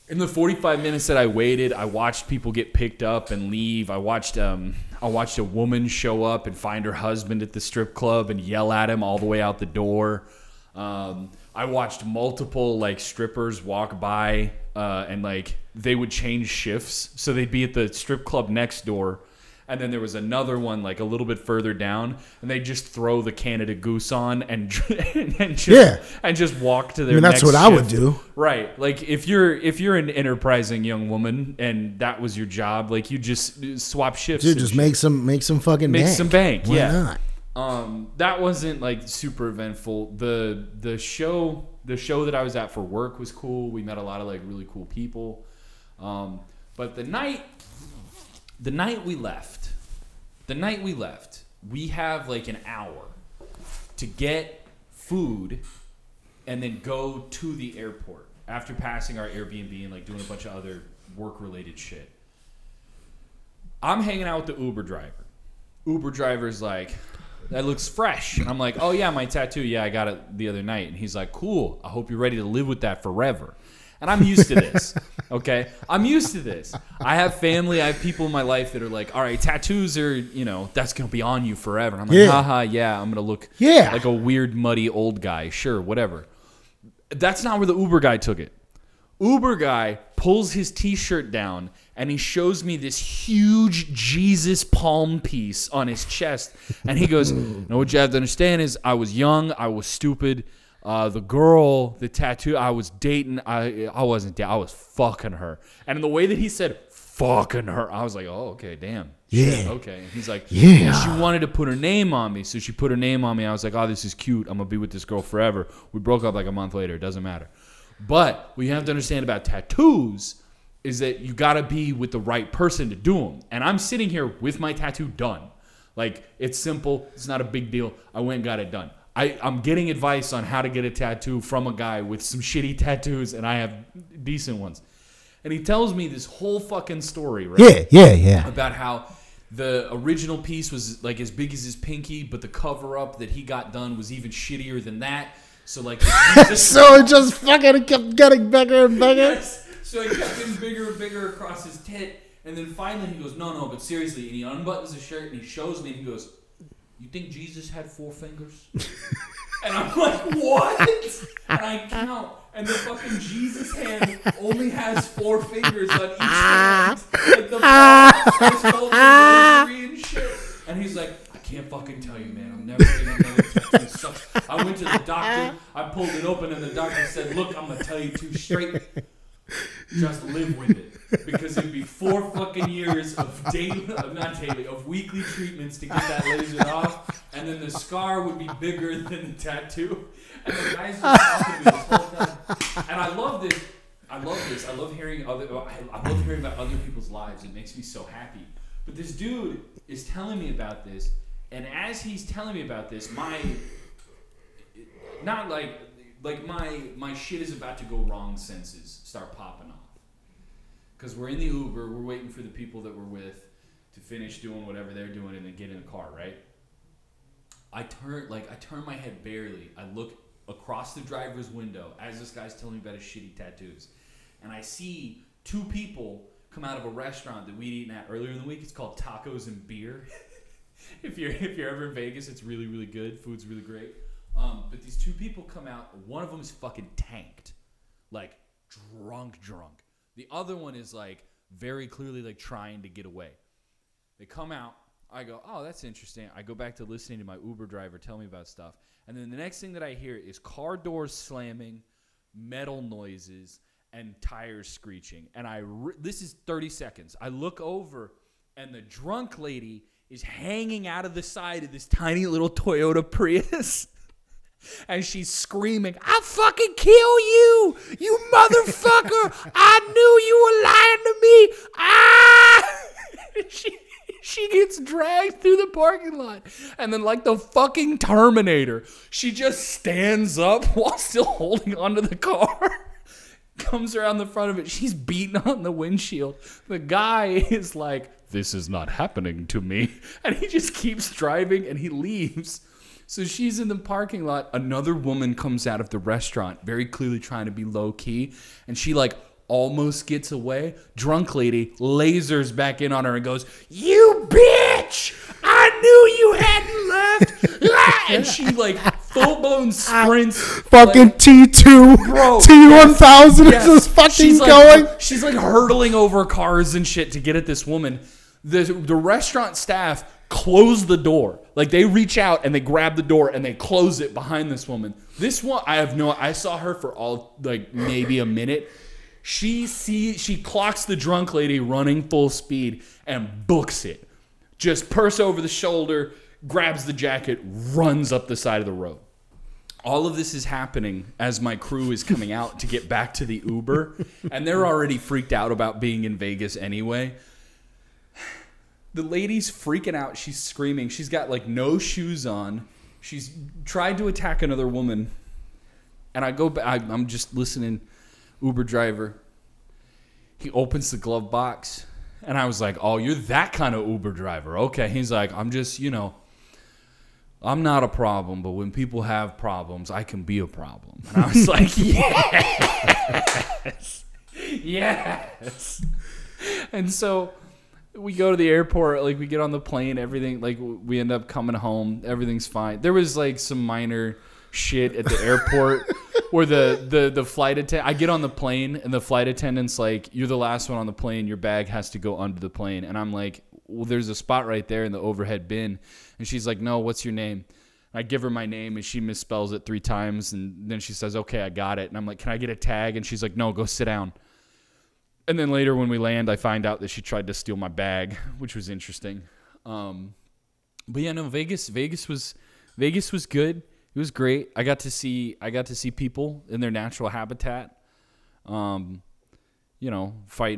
In the 45 minutes that I waited, I watched people get picked up and leave. I watched a woman show up and find her husband at the strip club and yell at him all the way out the door. I watched multiple like strippers walk by and like they would change shifts. So they'd be at the strip club next door. And then there was another one like a little bit further down, and they just throw the Canada Goose on and just walk to their. I mean, that's next what shift. I would do, right? Like if you're an enterprising young woman and that was your job, like you just swap shifts. Dude, just make some bank. Why not? That wasn't like super eventful. The show that I was at for work was cool. We met a lot of like really cool people, but the night. The night we left, we have like an hour to get food and then go to the airport after passing our Airbnb and like doing a bunch of other work-related shit. I'm hanging out with the Uber driver. Uber driver's like, that looks fresh. And I'm like, oh yeah, my tattoo. Yeah, I got it the other night. And he's like, cool. I hope you're ready to live with that forever. And I'm used to this, okay? I'm used to this. I have family. I have people in my life that are like, all right, tattoos are, you know, that's going to be on you forever. And I'm like, I'm going to look like a weird, muddy old guy. Sure, whatever. That's not where the Uber guy took it. Uber guy pulls his T-shirt down, and he shows me this huge Jesus palm piece on his chest. And he goes, no, what you have to understand is I was young, I was stupid. The girl, the tattoo, I was dating. I wasn't dating. I was fucking her. And in the way that he said, fucking her, I was like, oh, okay, damn. Yeah. Shit, okay. And he's like, yeah. She wanted to put her name on me. So she put her name on me. I was like, oh, this is cute. I'm going to be with this girl forever. We broke up like a month later. It doesn't matter. But what you have to understand about tattoos is that you got to be with the right person to do them. And I'm sitting here with my tattoo done. Like, it's simple. It's not a big deal. I went and got it done. I'm getting advice on how to get a tattoo from a guy with some shitty tattoos, and I have decent ones. And he tells me this whole fucking story, right? Yeah. About how the original piece was like as big as his pinky, but the cover-up that he got done was even shittier than that. So like, so it just fucking kept getting bigger and bigger. Yes. So it kept getting bigger and bigger across his tit, and then finally he goes, "No, but seriously," and he unbuttons his shirt and he shows me, and he goes, you think Jesus had four fingers? And I'm like, what? And I count, and the fucking Jesus hand only has four fingers on each hand. Like the rosary and shit. And he's like, I can't fucking tell you, man. I'm never getting another tattoo. Sucks. I went to the doctor. I pulled it open, and the doctor said, look, I'm going to tell you two straight. Just live with it, because it'd be 4 fucking years of weekly treatments to get that laser off, and then the scar would be bigger than the tattoo. And the guys were talking to me this whole time, and I love this. I love hearing about other people's lives. It makes me so happy. But this dude is telling me about this, and as he's telling me about this, my shit is about to go wrong senses start popping off. Because we're in the Uber, we're waiting for the people that we're with to finish doing whatever they're doing and then get in the car, right? I turn my head barely. I look across the driver's window as this guy's telling me about his shitty tattoos. And I see two people come out of a restaurant that we'd eaten at earlier in the week. It's called Tacos and Beer. If you're ever in Vegas, it's really, really good. Food's really great. But these two people come out. One of them is fucking tanked, like drunk. The other one is like very clearly like trying to get away. They come out. I go, oh, that's interesting. I go back to listening to my Uber driver tell me about stuff. And then the next thing that I hear is car doors slamming, metal noises, and tires screeching. And this is 30 seconds. I look over, and the drunk lady is hanging out of the side of this tiny little Toyota Prius. And she's screaming, I'll fucking kill you, you motherfucker. I knew you were lying to me. Ah! She gets dragged through the parking lot. And then like the fucking Terminator, she just stands up while still holding onto the car. Comes around the front of it. She's beating on the windshield. The guy is like, this is not happening to me. And he just keeps driving and he leaves. So she's in the parking lot. Another woman comes out of the restaurant, very clearly trying to be low key. And she like almost gets away. Drunk lady lasers back in on her and goes, you bitch! I knew you hadn't left! And she like full-blown sprints. Fucking like, T2, bro, T1000 yes. is fucking she's going. Like, she's like hurtling over cars and shit to get at this woman. The restaurant staff close the door. Like they reach out and they grab the door and they close it behind this woman. This one, I saw her for all like maybe a minute. She clocks the drunk lady running full speed and books it. Just purse over the shoulder, grabs the jacket, runs up the side of the road. All of this is happening as my crew is coming out to get back to the Uber, and they're already freaked out about being in Vegas anyway. The lady's freaking out. She's screaming. She's got like no shoes on. She's tried to attack another woman, and I go back. I'm just listening. Uber driver, he opens the glove box, and I was like, oh, you're that kind of Uber driver. Okay. He's like, I'm just, I'm not a problem, but when people have problems, I can be a problem. And I was like, yes. And so we go to the airport, like we get on the plane, everything, like we end up coming home, everything's fine. There was like some minor shit at the airport. Or the flight attendant. I get on the plane, and the flight attendant's like, you're the last one on the plane. Your bag has to go under the plane. And I'm like, well, there's a spot right there in the overhead bin. And she's like, no, what's your name? And I give her my name, and she misspells it 3 times. And then she says, okay, I got it. And I'm like, can I get a tag? And she's like, no, go sit down. And then later when we land, I find out that she tried to steal my bag, which was interesting. But yeah, no, Vegas was good. It was great. I got to see people in their natural habitat, fighting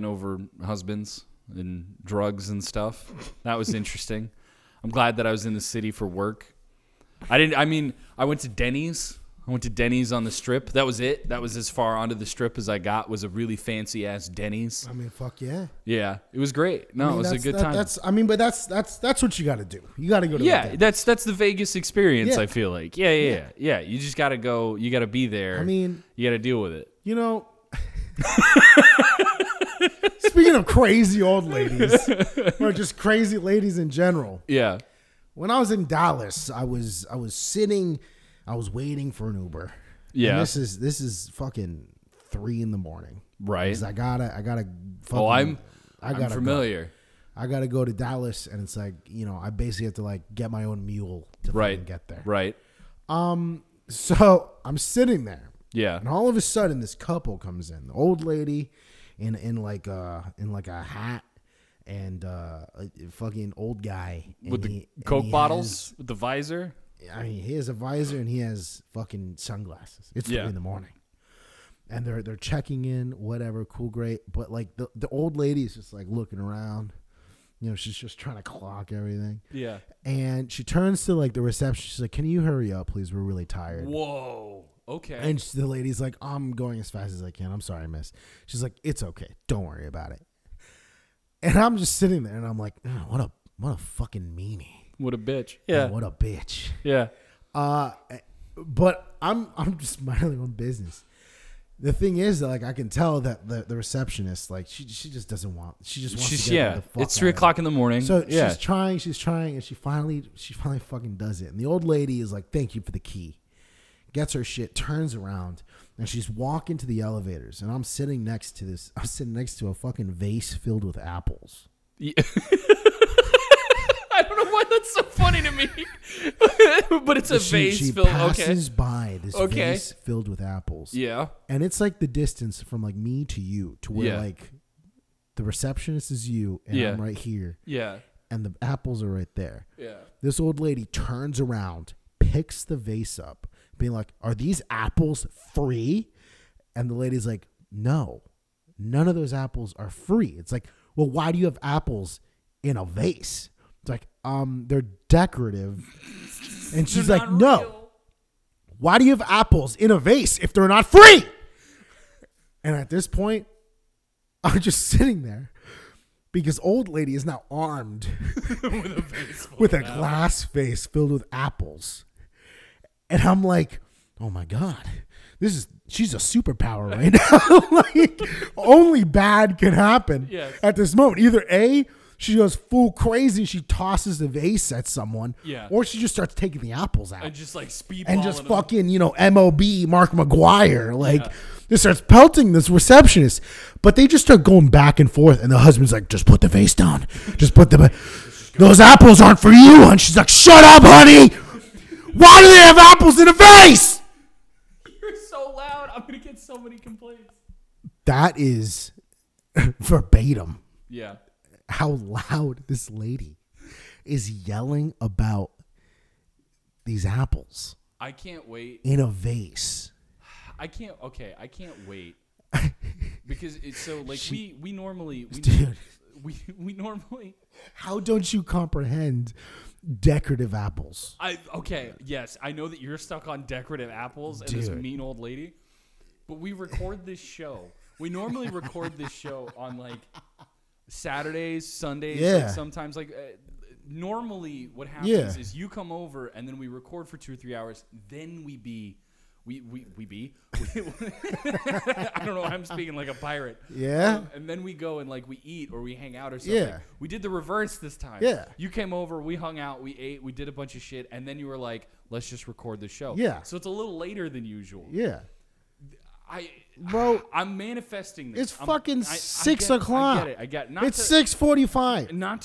over husbands and drugs and stuff. That was interesting. I'm glad that I was in the city for work. I went to Denny's. I went to Denny's on the Strip. That was it. That was as far onto the Strip as I got, was a really fancy-ass Denny's. I mean, fuck yeah. Yeah, it was great. No, it was a good time. But that's what you got to do. You got to go to Denny's. Yeah, that's the Vegas experience, yeah. I feel like. Yeah. You just got to go. You got to be there. I mean, you got to deal with it. Speaking of crazy old ladies, or just crazy ladies in general. Yeah. When I was in Dallas, I was sitting... I was waiting for an Uber. Yeah. And this is fucking 3 a.m. Right. Because I gotta. I'm familiar. I gotta go to Dallas, and it's like, I basically have to like get my own mule to fucking get there. Right. So I'm sitting there. Yeah. And all of a sudden, this couple comes in. The old lady, in like a hat. And a fucking old guy with the Coke bottles with the visor. I mean, he has a visor and he has fucking sunglasses. It's 3 in the morning. And they're checking in, whatever, cool, great. But like the old lady is just like looking around. She's just trying to clock everything. Yeah. And she turns to like the reception. She's like, can you hurry up, please? We're really tired. Whoa. Okay. And the lady's like, I'm going as fast as I can. I'm sorry, miss. She's like, it's okay. Don't worry about it. And I'm just sitting there and I'm like, oh, what a fucking meanie. What a bitch. Yeah. What a bitch. Yeah. But I'm just minding my own business. The thing is, like, I can tell that the receptionist, like, she just doesn't want. She just wants to get the fuck out. It's 3 o'clock in the morning. So yeah. she's trying, and she finally fucking does it. And the old lady is like, "Thank you for the key." gets her shit, turns around, and she's walking to the elevators. And I'm sitting next to this. I'm sitting next to a fucking vase filled with apples. Yeah. I don't know why that's so funny to me, but it's a vase filled. She passes by this vase filled with apples. Yeah, and it's like the distance from like me to you to where like the receptionist is you and I'm right here. Yeah, and the apples are right there. Yeah, this old lady turns around, picks the vase up, being like, "Are these apples free?" And the lady's like, "No, none of those apples are free." It's like, well, why do you have apples in a vase? It's like, they're decorative. And she's like, no. Real. Why do you have apples in a vase if they're not free? And at this point, I'm just sitting there because old lady is now armed with a glass vase filled with apples. And I'm like, oh my God, she's a superpower right now. Like, only bad can happen at this moment. Either A, she goes full crazy. She tosses the vase at someone. Yeah. Or she just starts taking the apples out. And just like speedballing and just fucking, them. You know, M.O.B. Mark McGuire. Like, just starts pelting this receptionist. But they just start going back and forth. And the husband's like, just put the vase down. Just put the... Those apples aren't for you. And she's like, shut up, honey. Why do they have apples in a vase? You're so loud. I'm going to get so many complaints. That is verbatim. Yeah. How loud this lady is yelling about these apples. I can't wait. In a vase. I can't wait. Because it's so like we normally how don't you comprehend decorative apples? I know that you're stuck on decorative apples and this mean old lady. But we record this show. We normally record this show on like Saturdays, Sundays, like sometimes like normally what happens is you come over and then we record for 2 or 3 hours. Then I don't know. I'm speaking like a pirate. Yeah. And then we go and like we eat or we hang out or something. Yeah. We did the reverse this time. Yeah. You came over. We hung out. We ate. We did a bunch of shit. And then you were like, let's just record the show. Yeah. So it's a little later than usual. Yeah. Bro, I'm manifesting this. It's fucking 6 o'clock. I get it. It's 6:45. Not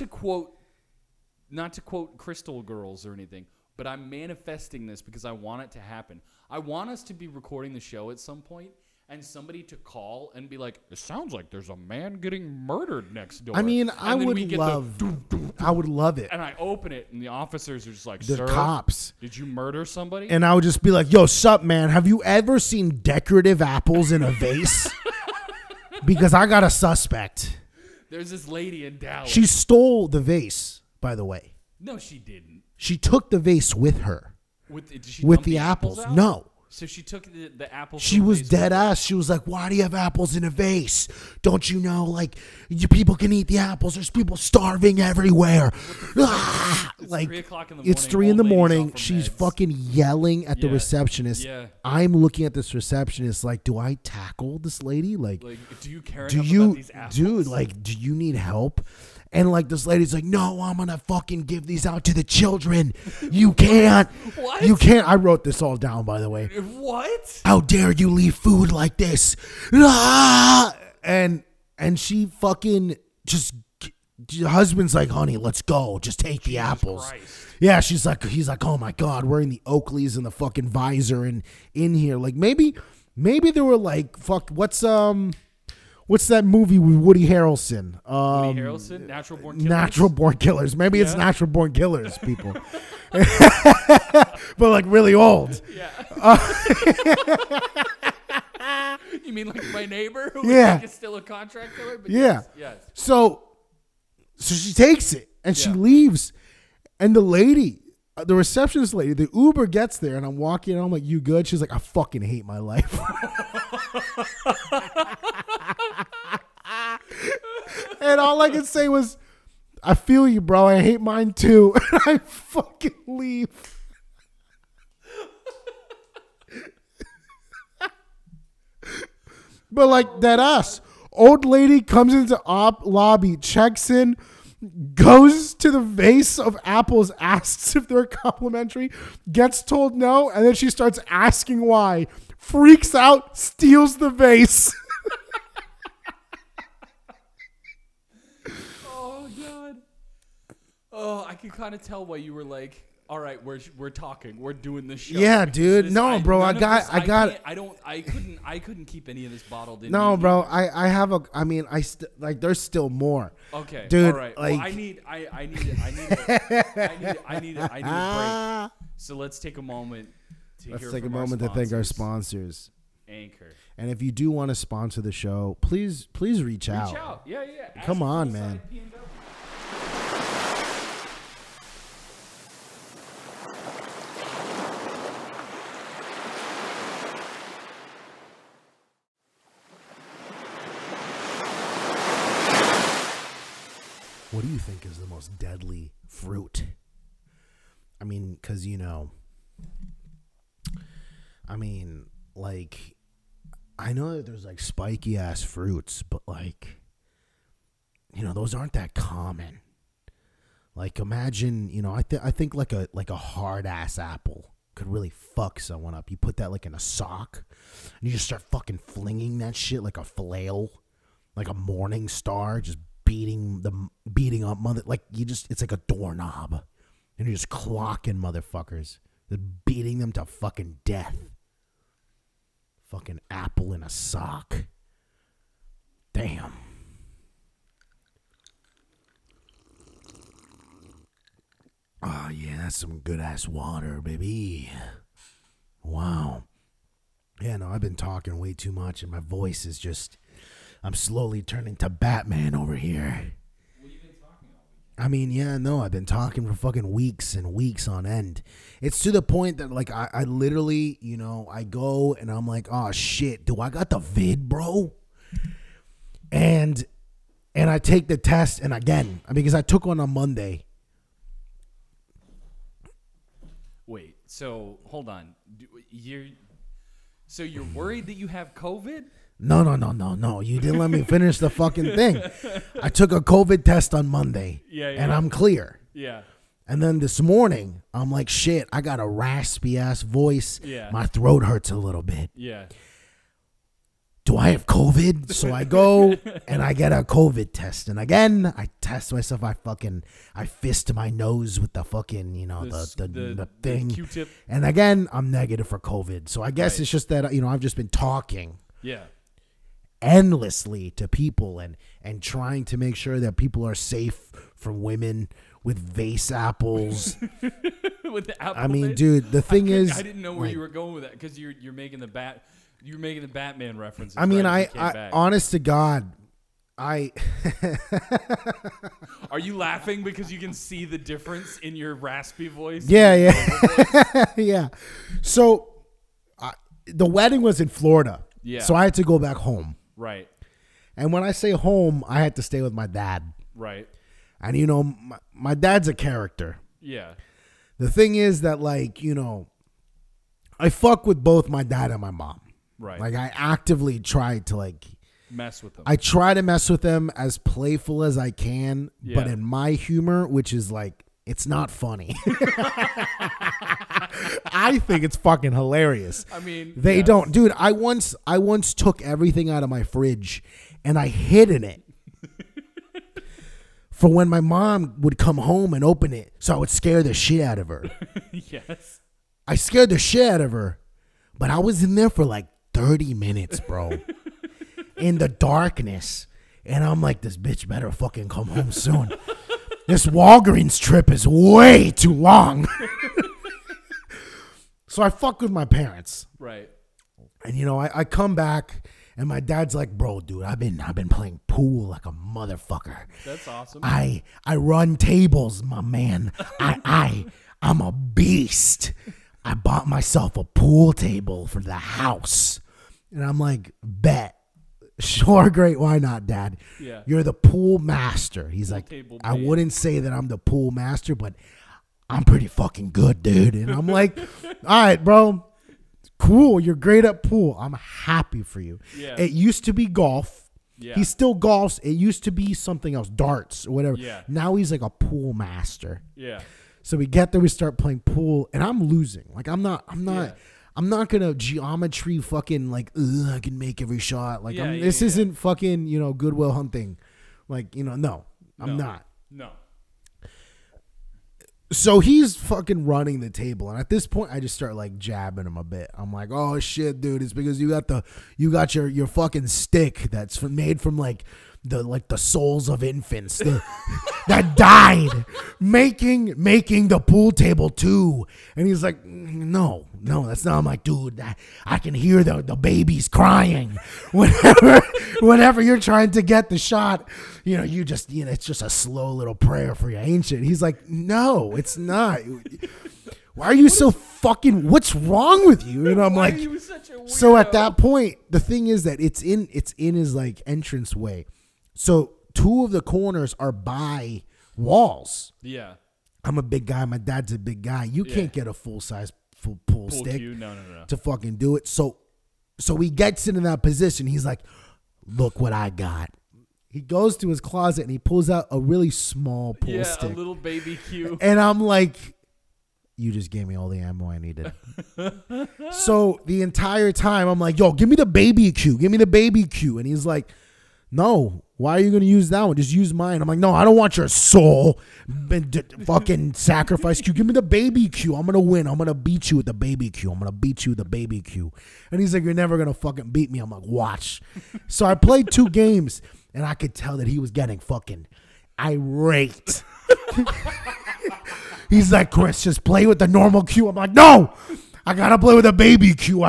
to quote Crystal Girls or anything, but I'm manifesting this because I want it to happen. I want us to be recording the show at some point and somebody to call and be like, "It sounds like there's a man getting murdered next door." I mean, I would love it. And I open it, and the officers are just like, "Sir, cops, did you murder somebody?" And I would just be like, "Yo, sup, man? Have you ever seen decorative apples in a vase? Because I got a suspect. There's this lady in Dallas. She stole the vase, by the way. No, she didn't. She took the vase with her. With the apples? No." So she took the apples. She was dead ass. She was like, "Why do you have apples in a vase? Don't you know, like, people can eat the apples. There's people starving everywhere." It's like 3 o'clock in the morning. It's 3 in the morning. She's fucking yelling at the receptionist. Yeah. I'm looking at this receptionist like, do I tackle this lady? Like do you care about these apples? Dude, like, do you need help? And like this lady's like, "No, I'm gonna fucking give these out to the children. You can't." What? You can't. I wrote this all down, by the way. What? "How dare you leave food like this?" And she fucking just. Husband's like, "Honey, let's go. Just take the apples." Christ. Yeah, he's like, "Oh my God, wearing the Oakleys and the fucking visor and in here. Like maybe they were like, fuck. What's that movie with Woody Harrelson? Woody Harrelson? Natural Born Killers? Natural Born Killers. Maybe it's Natural Born Killers, people. But, like, really old. Yeah. You mean, like, My Neighbor? Who is still a contract killer? But yes. So she takes it, and she leaves. And the lady, the receptionist lady, the Uber gets there, and I'm walking, and I'm like, "You good?" She's like, "I fucking hate my life." And all I could say was, "I feel you, bro. I hate mine too." And I fucking leave. But like that ass old lady comes into lobby, checks in, goes to the vase of apples, asks if they're complimentary, gets told no, and then she starts asking why, freaks out, steals the vase. Oh, God. Oh, I can kind of tell why you were like, all right, we're talking. We're doing this show. Yeah, dude. I couldn't keep any of this bottled in. No, bro. There's still more. Okay. Dude, all right. Like, well, I need a break. So let's take a moment to thank our sponsors. Anchor. And if you do want to sponsor the show, please reach out. Yeah. Come on, man. What do you think is the most deadly fruit? I mean, because, you know, I mean, like, I know that there's, like, spiky-ass fruits, but, like, you know, those aren't that common. Like, imagine, you know, I think like a hard-ass apple could really fuck someone up. You put that, like, in a sock, and you just start fucking flinging that shit like a flail, like a morning star, just beating up mother, like you just, it's like a doorknob, and you're just clocking motherfuckers, just beating them to fucking death. Fucking apple in a sock. Damn. Oh yeah, that's some good ass water, baby. Wow. Yeah, no, I've been talking way too much, and my voice is just, I'm slowly turning to Batman over here. What have you been talking about? I mean, yeah, no, I've been talking for fucking weeks and weeks on end. It's to the point that, like, I literally, you know, I go and I'm like, oh, shit, do I got the vid, bro? And I take the test, and again, because I took one on Monday. Wait, so, hold on. So you're worried that you have COVID? No. You didn't let me finish the fucking thing. I took a COVID test on Monday, and I'm clear. Yeah. And then this morning, I'm like, shit, I got a raspy-ass voice. Yeah. My throat hurts a little bit. Yeah. Do I have COVID? So I go, and I get a COVID test. And again, I test myself. I fist my nose with the fucking, you know, the thing. The Q-tip. And again, I'm negative for COVID. So I guess It's just that, you know, I've just been talking. Yeah. Endlessly to people and trying to make sure that people are safe from women with vase apples. With the apple. I mean, dude, the thing is, I didn't know where you were going with that, because you're making the Batman references. I mean, right? I honest to God, I. Are you laughing because you can see the difference in your raspy voice? Yeah. Yeah. So, the wedding was in Florida. Yeah. So I had to go back home. Right. And when I say home, I had to stay with my dad. Right. And, you know, my dad's a character. Yeah. The thing is that, like, you know, I fuck with both my dad and my mom. Right. Like, I actively try to, like, mess with them. I try to mess with them as playful as I can, but in my humor, which is, like, it's not funny. I think it's fucking hilarious. I mean, they don't, dude. I once took everything out of my fridge, and I hid in it for when my mom would come home and open it, so I would scare the shit out of her. Yes, I scared the shit out of her, but I was in there for like 30 minutes, bro, in the darkness, and I'm like, this bitch better fucking come home soon. This Walgreens trip is way too long. So I fuck with my parents. Right. And, you know, I come back, and my dad's like, bro, dude, I've been playing pool like a motherfucker. That's awesome. I run tables, my man. I'm a beast. I bought myself a pool table for the house. And I'm like, bet. Sure, great. Why not, Dad? Yeah. You're the pool master. He's like, I wouldn't say that I'm the pool master, but I'm pretty fucking good, dude. And I'm like, all right, bro. Cool. You're great at pool. I'm happy for you. Yeah. It used to be golf. Yeah. He still golfs. It used to be something else, darts or whatever. Yeah. Now he's like a pool master. Yeah. So we get there, we start playing pool, and I'm losing. Like I'm not. Yeah. I'm not gonna geometry fucking like I can make every shot. Like this isn't fucking Goodwill Hunting. Like I'm not. No. So he's fucking running the table, and at this point, I just start like jabbing him a bit. I'm like, "Oh shit, dude! It's because you got your fucking stick that's made from like the souls of infants that died making the pool table too." And he's like, "No, that's not." I'm like, "Dude, I can hear the babies crying whenever you're trying to get the shot. It's just a slow little prayer for your ancient." He's like, "No, it's not. Why are you so fucking? What's wrong with you?" And I'm like, "So at that point, the thing is that it's in his like entrance way." So two of the corners are by walls. Yeah. I'm a big guy. My dad's a big guy. You can't get a full pool stick to fucking do it. So he gets into that position. He's like, "Look what I got." He goes to his closet and he pulls out a really small pool stick. Yeah, a little baby cue. And I'm like, "You just gave me all the ammo I needed." So the entire time I'm like, "Yo, give me the baby cue. Give me the baby cue." And he's like, "No, why are you going to use that one? Just use mine." I'm like, "No, I don't want your soul fucking sacrifice cue. Give me the baby cue. I'm going to win. I'm going to beat you with the baby cue. I'm going to beat you with the baby cue." And he's like, "You're never going to fucking beat me." I'm like, "Watch." So I played 2 games and I could tell that he was getting fucking irate. He's like, "Chris, just play with the normal cue." I'm like, "No, I got to play with a baby cue.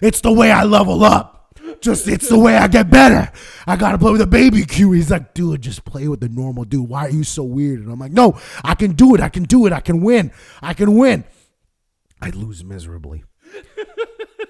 It's the way I level up. It's the way I get better. I got to play with a baby cue." He's like, "Dude, just play with the normal, dude. Why are you so weird?" And I'm like, "No, I can do it. I can do it. I can win. I can win." I lose miserably.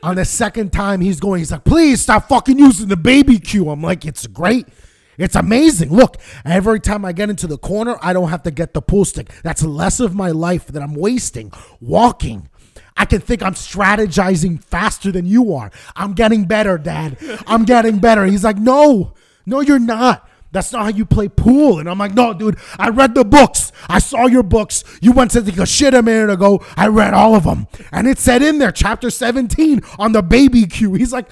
On the second time he's like, "Please stop fucking using the baby cue." I'm like, "It's great. It's amazing. Look, every time I get into the corner, I don't have to get the pool stick. That's less of my life that I'm wasting walking. I can think I'm strategizing faster than you are. I'm getting better, Dad. I'm getting better." He's like, no, you're not. That's not how you play pool. And I'm like, "No, dude, I read the books. I saw your books. You went to take a shit a minute ago. I read all of them. And it said in there, chapter 17 on the baby cue." He's like,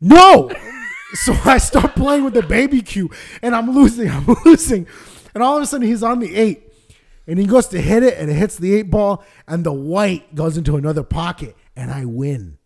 "No." So I start playing with the baby cue, and I'm losing. And all of a sudden, he's on the 8. And he goes to hit it, and it hits the 8 ball, and the white goes into another pocket, and I win.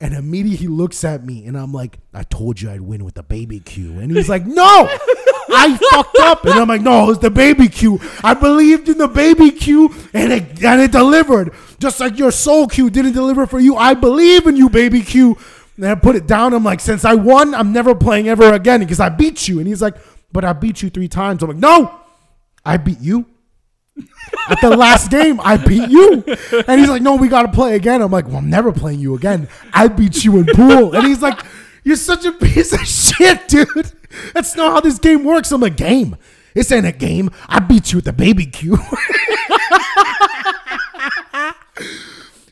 And immediately he looks at me, and I'm like, "I told you I'd win with the baby cue." And he's like, "No, I fucked up." And I'm like, "No, it was the baby cue. I believed in the baby cue, and it delivered. Just like your soul cue didn't deliver for you, I believe in you, baby cue." And I put it down. I'm like, "Since I won, I'm never playing ever again because I beat you." And he's like, "But I beat you 3 times. I'm like, "No, I beat you. At the last game, I beat you." And he's like, "No, we got to play again." I'm like, "Well, I'm never playing you again. I beat you in pool." And he's like, "You're such a piece of shit, dude. That's not how this game works." I'm like, "Game. This ain't a game. I beat you with the baby cue."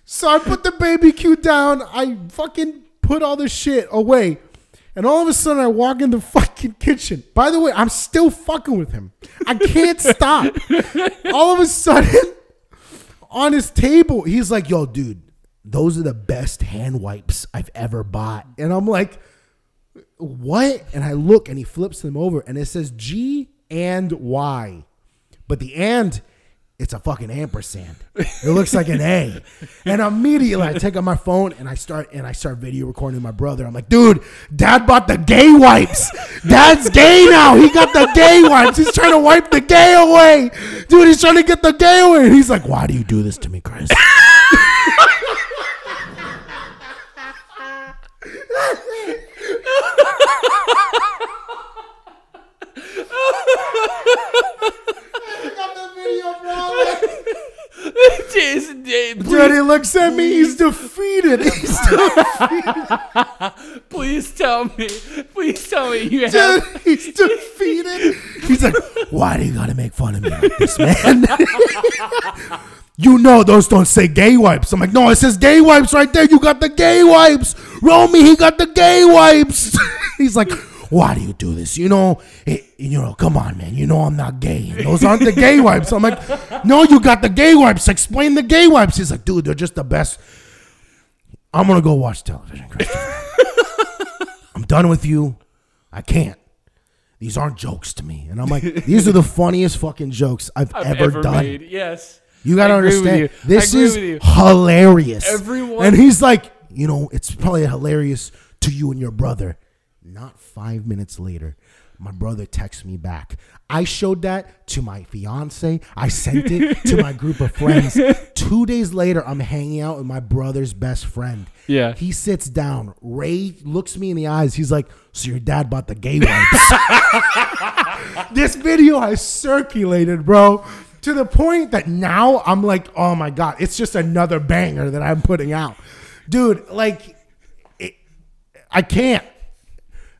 So I put the baby cue down. I fucking put all this shit away, and all of a sudden I walk in the fucking kitchen. By the way, I'm still fucking with him. I can't stop. All of a sudden, on his table, he's like, "Yo, dude, those are the best hand wipes I've ever bought." And I'm like, "What?" And I look, and he flips them over, and it says G and Y, but the and. It's a fucking ampersand. It looks like an A. And immediately I take out my phone and I start video recording my brother. I'm like, "Dude, Dad bought the gay wipes. Dad's gay now. He got the gay wipes. He's trying to wipe the gay away. Dude, he's trying to get the gay away." And he's like, "Why do you do this to me, Chris?" Dude, he looks at me. He's defeated. Please tell me you have. Dude, he's defeated. He's like, "Why do you gotta make fun of me like this, man?" you know those don't say gay wipes. I'm like, no, it says gay wipes right there. You got the gay wipes. Romy, he got the gay wipes. He's like, why do you do this? You know, come on, man. You know I'm not gay. And those aren't the gay wipes. I'm like, no, you got the gay wipes. Explain the gay wipes. He's like, dude, they're just the best. I'm going to go watch television, Christopher. I'm done with you. I can't. These aren't jokes to me. And I'm like, these are the funniest fucking jokes I've ever done. Made. Yes. You got to understand. This is hilarious. Everyone. And he's like, you know, it's probably hilarious to you and your brother. Not 5 minutes later, my brother texts me back. I showed that to my fiance. I sent it to my group of friends. 2 days later, I'm hanging out with my brother's best friend. Yeah. He sits down. Ray looks me in the eyes. He's like, so your dad bought the gay wipes. This video has circulated, bro, to the point that now I'm like, oh, my God, it's just another banger that I'm putting out. Dude, like, I can't.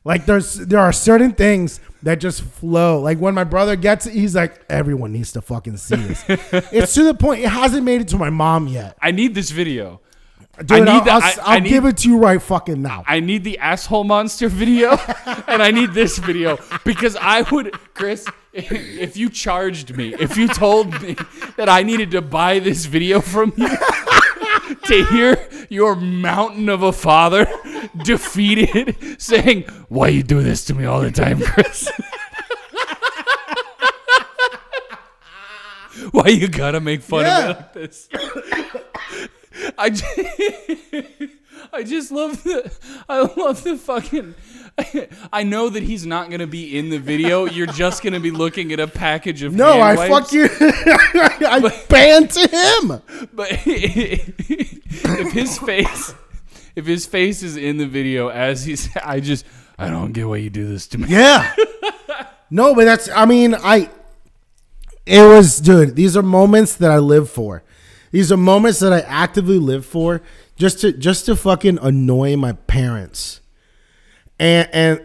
Like, there are certain things that just flow. Like, when my brother gets it, he's like, everyone needs to fucking see this. It's to the point, it hasn't made it to my mom yet. I need this video. Dude, I'll give it to you right fucking now. I need the asshole monster video, and I need this video. Because I would, Chris, if you charged me, if you told me that I needed to buy this video from you to hear your mountain of a father defeated, saying, why you do this to me all the time, Chris? Why you gotta make fun of me like this? I just love the fucking... I know that he's not going to be in the video. You're just going to be looking at a package of no, I wipes. Fuck you. I banned to him. But if his face is in the video as he's... I don't get why you do this to me. Yeah. No, but that's... I mean, it was... Dude, these are moments that I live for. These are moments that I actively live for just to fucking annoy my parents. And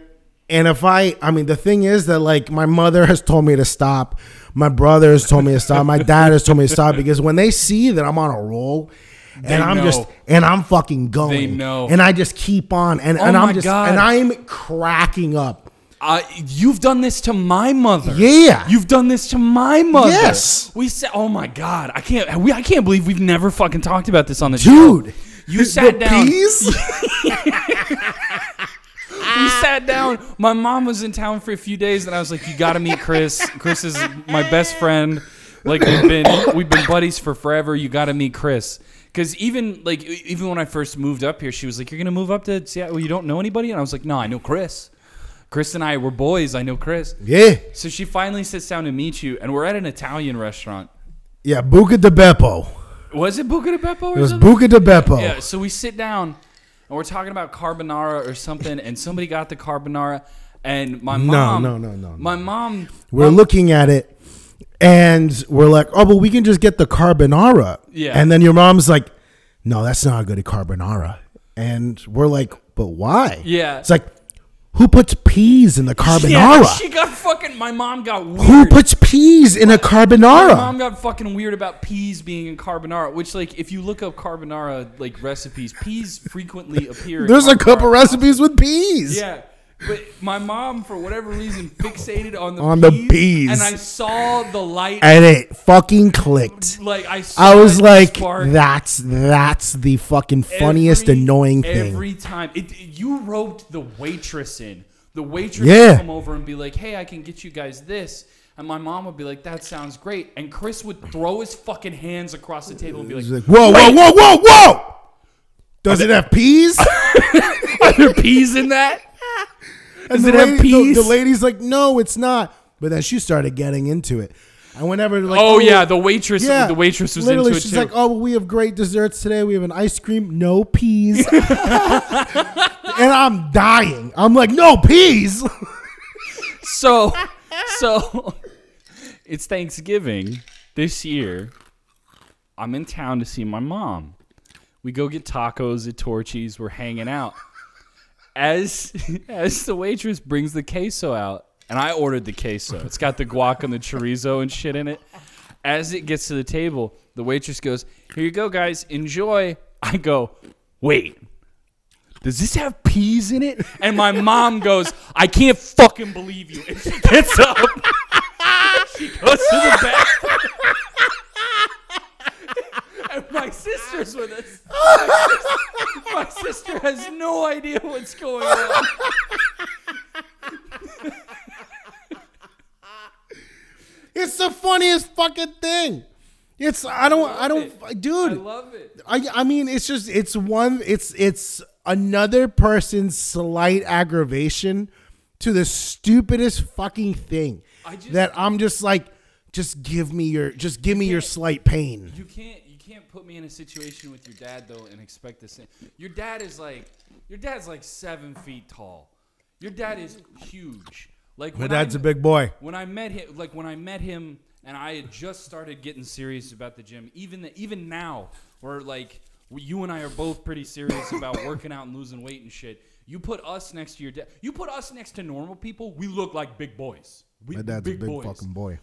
I mean, the thing is that, like, my mother has told me to stop. My brother has told me to stop. My dad has told me to stop, because when they see that I'm on a roll and I'm fucking going, they know. And I just keep on and I'm cracking up. You've done this to my mother. Yeah. You've done this to my mother. Yes. We said, oh my God, I can't believe we've never fucking talked about this on the show. Dude, you sat down. Peas? We sat down. My mom was in town for a few days, and I was like, you got to meet Chris. Chris is my best friend. Like, we've been buddies for forever. You got to meet Chris. Because even when I first moved up here, she was like, you're going to move up to Seattle? You don't know anybody? And I was like, no, I know Chris. Chris and I were boys. I know Chris. Yeah. So she finally sits down to meet you, and we're at an Italian restaurant. Yeah, Buca di Beppo. Was it Buca di Beppo? It was Buca di Beppo. Yeah, so we sit down. And we're talking about carbonara or something, and somebody got the carbonara, and my mom... No. My mom... We're looking at it, and we're like, oh, but we can just get the carbonara. Yeah. And then your mom's like, no, that's not a good carbonara. And we're like, but why? Yeah. It's like, who puts peas in the carbonara? Yeah, she got fucking... My mom got weird. Who puts peas in a carbonara? My mom got fucking weird about peas being in carbonara, which, like, if you look up carbonara, like, recipes, peas frequently appear in There's a couple recipes with peas. Yeah. But my mom, for whatever reason, fixated on the peas. And I saw the light. And it fucking clicked. Like, I was like, spark. that's the fucking funniest annoying thing. Every time. You roped the waitress in. The waitress would come over and be like, hey, I can get you guys this. And my mom would be like, that sounds great. And Chris would throw his fucking hands across the table and be like, whoa. Does it have peas? Are there peas in that? And the lady's like, no, it's not. But then she started getting into it. And whenever, like, the waitress was into it too. She's like, oh, well, we have great desserts today. We have an ice cream, no peas. And I'm dying. I'm like, no peas. So it's Thanksgiving this year. I'm in town to see my mom. We go get tacos at Torchy's. We're hanging out. As the waitress brings the queso out, and I ordered the queso. It's got the guac and the chorizo and shit in it. As it gets to the table, the waitress goes, "Here you go, guys. Enjoy." I go, "Wait, does this have peas in it?" And my mom goes, "I can't fucking believe you." And she gets up. She goes to the back. My sister's with us. My sister has no idea what's going on. It's the funniest fucking thing. It's I don't dude. I love it. I mean it's just it's another person's slight aggravation to the stupidest fucking thing. Just give me your slight pain. You can't put me in a situation with your dad though and expect the same. Your dad's like 7 feet tall. Your dad is huge. Like my dad's a big boy. When I met him and I had just started getting serious about the gym, even now, where like you and I are both pretty serious about working out and losing weight and shit. You put us next to your dad. You put us next to normal people, we look like big boys. My dad's a big boys. Fucking boy.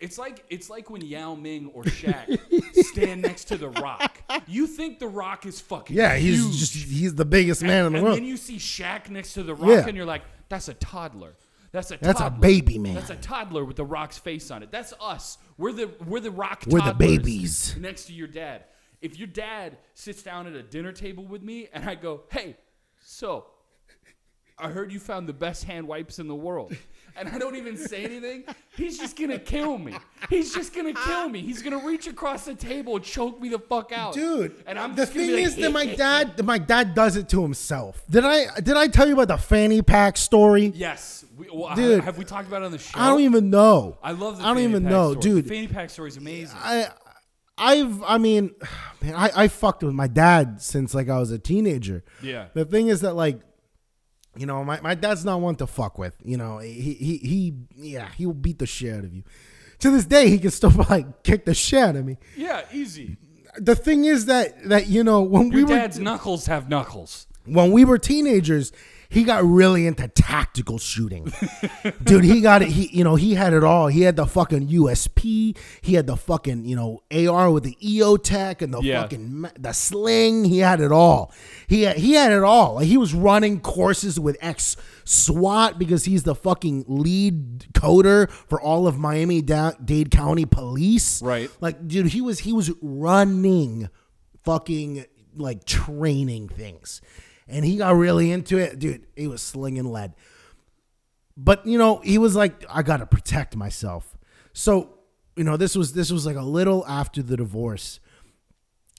It's like when Yao Ming or Shaq stand next to The Rock. You think The Rock is fucking huge. he's the biggest man in the world. And then you see Shaq next to The Rock, and you're like, that's a toddler. That's a baby man. That's a toddler with The Rock's face on it. That's us. We're the Rock toddlers. We're the babies next to your dad. If your dad sits down at a dinner table with me, and I go, "Hey, so I heard you found the best hand wipes in the world," and I don't even say anything, he's just going to kill me. He's going to reach across the table and choke me the fuck out. Dude, and I'm the thing is that my dad does it to himself. Did I tell you about the fanny pack story? Yes. Dude, have we talked about it on the show? I don't even know. I love the fanny pack story. Dude. The fanny pack story is amazing. I fucked with my dad since like I was a teenager. Yeah. The thing is that like, you know, my dad's not one to fuck with. You know, he will beat the shit out of you. To this day, he can still like kick the shit out of me. Yeah, easy. The thing is that you know when your dad's knuckles have knuckles. When we were teenagers, he got really into tactical shooting. Dude, he got it. He had it all. He had the fucking USP. He had the fucking, AR with the EO tech and the fucking the sling. He had it all. He had it all. Like, he was running courses with ex-SWAT because he's the fucking lead coder for all of Miami-Dade County police. Right. Like, dude, he was running fucking like training things. And he got really into it. Dude, he was slinging lead. But, he was like, I got to protect myself. So, this was like a little after the divorce.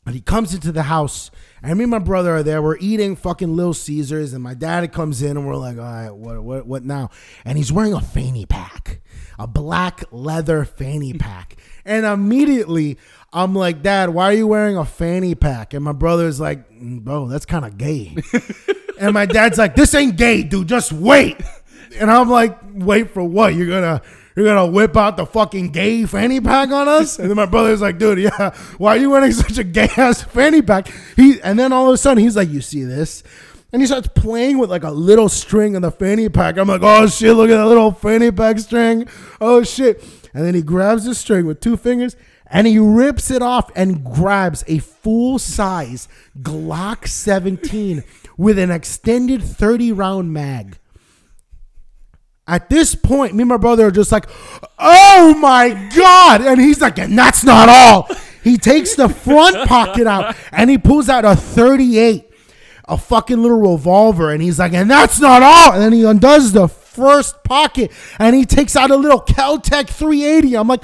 And he comes into the house. And me and my brother are there. We're eating fucking Little Caesars. And my dad comes in and we're like, all right, what now? And he's wearing a fanny pack. A black leather fanny pack. And immediately, I'm like, Dad, why are you wearing a fanny pack? And my brother's like, bro, that's kind of gay. And my dad's like, this ain't gay, dude. Just wait. And I'm like, wait for what? You're gonna whip out the fucking gay fanny pack on us? And then my brother's like, dude, yeah, why are you wearing such a gay ass fanny pack? And then all of a sudden, he's like, you see this? And he starts playing with like a little string on the fanny pack. I'm like, oh shit, look at that little fanny pack string. Oh shit. And then he grabs the string with two fingers. And he rips it off and grabs a full-size Glock 17 with an extended 30-round mag. At this point, me and my brother are just like, oh, my God. And he's like, and that's not all. He takes the front pocket out, and he pulls out a 38, a fucking little revolver. And he's like, and that's not all. And then he undoes the first pocket, and he takes out a little Kel-Tec 380. I'm like,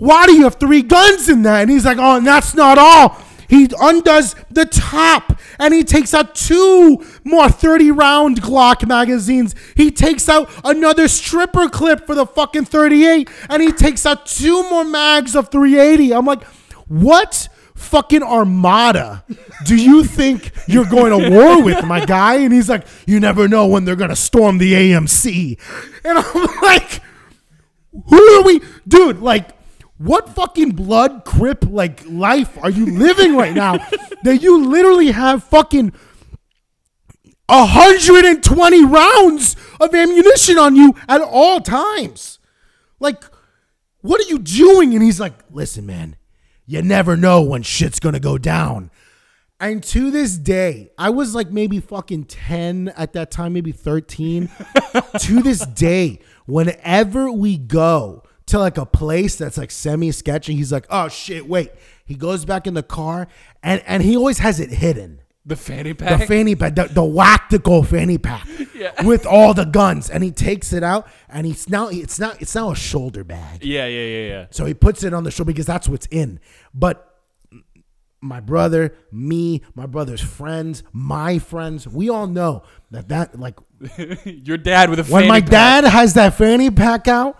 why do you have three guns in that? And he's like, oh, and that's not all. He undoes the top, and he takes out two more 30-round Glock magazines. He takes out another stripper clip for the fucking 38, and he takes out two more mags of 380. I'm like, what fucking armada do you think you're going to war with, my guy? And he's like, you never know when they're going to storm the AMC. And I'm like, who are we? Dude, like, what fucking blood crip like life are you living right now that you literally have fucking 120 rounds of ammunition on you at all times? Like, what are you doing? And he's like, listen, man, you never know when shit's going to go down. And to this day, I was like maybe fucking 10 at that time, maybe 13. To this day, whenever we go to like a place that's like semi-sketchy, he's like, oh shit, wait. He goes back in the car and he always has it hidden. The fanny pack? The fanny pack, the wactical fanny pack yeah. with all the guns. And he takes it out and it's now a shoulder bag. Yeah. So he puts it on the shoulder because that's what's in. But my brother, me, my brother's friends, my friends, we all know that like your dad with a fanny pack. When my dad has that fanny pack out,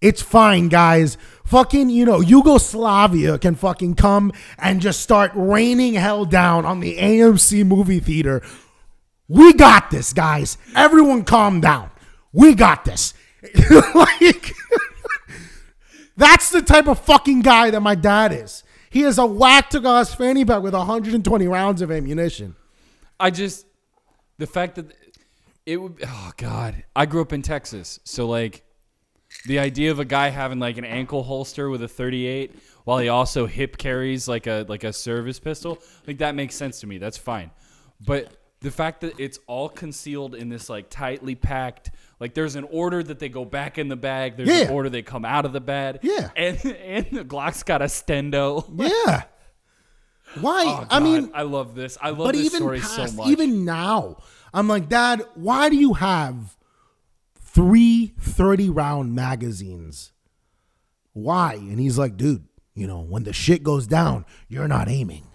it's fine, guys. Fucking, Yugoslavia can fucking come and just start raining hell down on the AMC movie theater. We got this, guys. Everyone calm down. We got this. Like, that's the type of fucking guy that my dad is. He is a whack-to-goss fanny pack with 120 rounds of ammunition. The fact that it would be, oh, God. I grew up in Texas, so, like, the idea of a guy having, like, an ankle holster with a 38 while he also hip carries, like a service pistol, like, that makes sense to me. That's fine. But the fact that it's all concealed in this, like, tightly packed, like, there's an order that they go back in the bag. There's an order they come out of the bag. Yeah. And the Glock's got a stendo. Yeah. Why? Oh, I mean, I love this. I love this story so much. Even now, I'm like, Dad, why do you have 3 30-round magazines? Why? And he's like, dude, when the shit goes down, you're not aiming.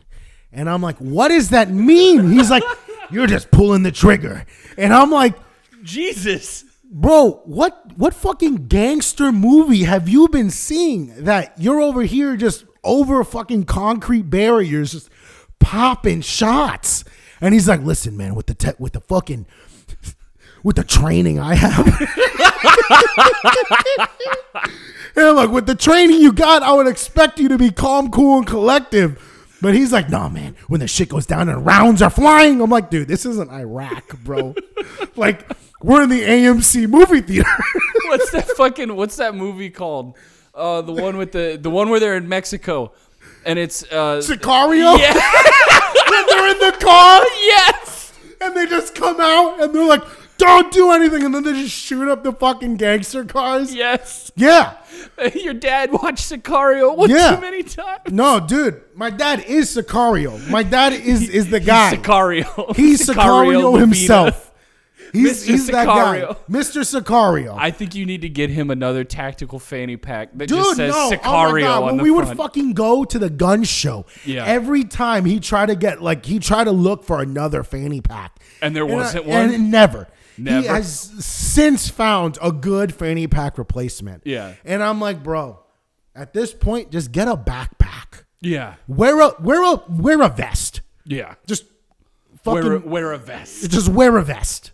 And I'm like, what does that mean? He's like, you're just pulling the trigger. And I'm like, Jesus. Bro, what fucking gangster movie have you been seeing that you're over here just over fucking concrete barriers just popping shots? And he's like, "Listen, man, with the training I have." And I'm like, "With the training you got, I would expect you to be calm, cool, and collective." But he's like, "Nah, man, when the shit goes down and rounds are flying." I'm like, "Dude, this isn't Iraq, bro." Like, we're in the AMC movie theater. What's that movie called? The one with the one where they're in Mexico, and it's Sicario. Yeah. When they're in the car. Yes. And they just come out and they're like, "Don't do anything," and then they just shoot up the fucking gangster cars. Yes. Yeah. Your dad watched Sicario too many times. No, dude, my dad is Sicario. My dad is the guy. He's Sicario. He's Sicario himself. He's that guy, Mr. Sicario. I think you need to get him another tactical fanny pack that just says Sicario on the front. When we would fucking go to the gun show, every time he tried to look for another fanny pack, and there wasn't one, and never. He has since found a good fanny pack replacement. Yeah, and I'm like, bro, at this point, just get a backpack. Yeah, wear a vest. Yeah, just fucking wear a vest. Just wear a vest.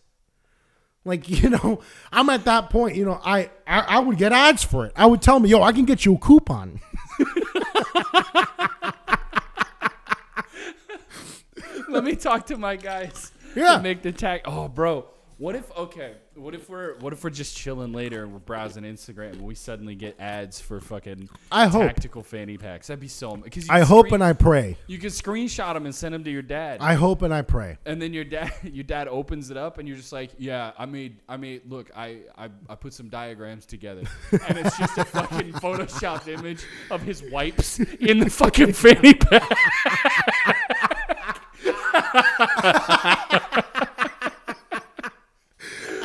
Like, I'm at that point, I would get ads for it. I would tell me, yo, I can get you a coupon. Let me talk to my guys. Yeah. Make the tag. Oh, bro. What if we're just chilling later and we're browsing Instagram and we suddenly get ads for fucking tactical fanny packs? That'd be so. I hope and I pray. You can screenshot them and send them to your dad. I hope and I pray. And then your dad opens it up and you're just like, yeah, I made. Look, I put some diagrams together, and it's just a fucking photoshopped image of his wipes in the fucking fanny pack.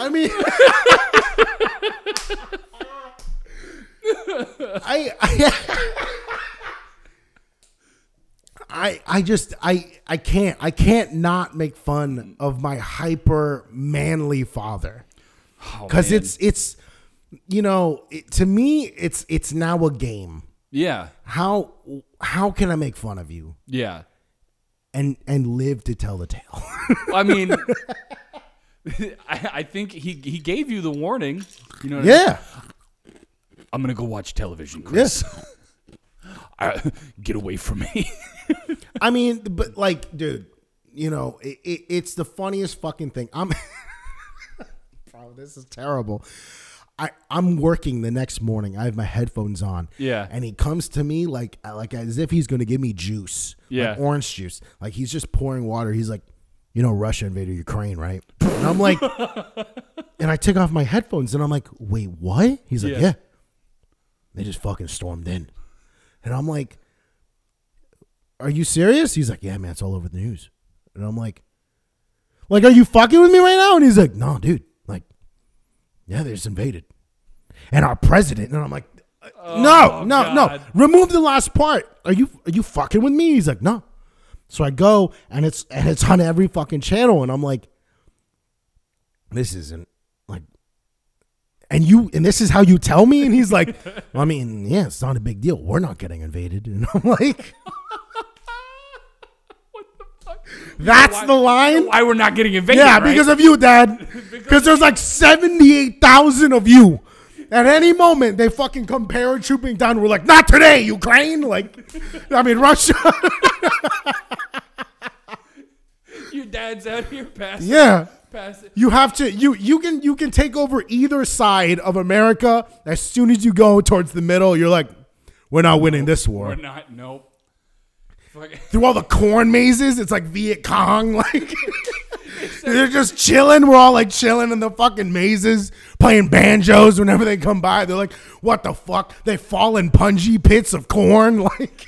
I mean, I just can't not make fun of my hyper manly father, because to me it's now a game. Yeah. How can I make fun of you? Yeah. And live to tell the tale. I mean. I think he gave you the warning. You know what I mean? Yeah. I'm going to go watch television, Chris. Yeah. Get away from me. I mean, but like, dude, it's the funniest fucking thing. Bro, this is terrible. I'm working the next morning. I have my headphones on. Yeah. And he comes to me like as if he's going to give me juice. Yeah. Like orange juice. Like he's just pouring water. He's like, you know, Russia invaded Ukraine, right? And I'm like, and I take off my headphones and I'm like, wait, what? He's like, yeah. They just fucking stormed in. And I'm like, are you serious? He's like, yeah, man, it's all over the news. And I'm like, are you fucking with me right now? And he's like, no, dude. Yeah, they just invaded. And our president. And I'm like, no. Remove the last part. Are you fucking with me? He's like, no. So I go, and it's on every fucking channel. And I'm like, this isn't like, and this is how you tell me? And he's like, well, I mean, yeah, it's not a big deal. We're not getting invaded. And I'm like, that's why, the line? Why we're not getting invaded, yeah, right? Because of you, Dad. Because there's like 78,000 of you. At any moment, they fucking come paratrooping down. We're like, not today, Ukraine. Like, I mean, Russia. Your dad's out here passing. Yeah. Passing. You have to, you can take over either side of America. As soon as you go towards the middle, you're like, we're not winning this war. We're not, nope. Through all the corn mazes, it's like Viet Cong. Like they're just chilling. We're all like chilling in the fucking mazes, playing banjos whenever they come by. They're like, "What the fuck?" They fall in punji pits of corn. Like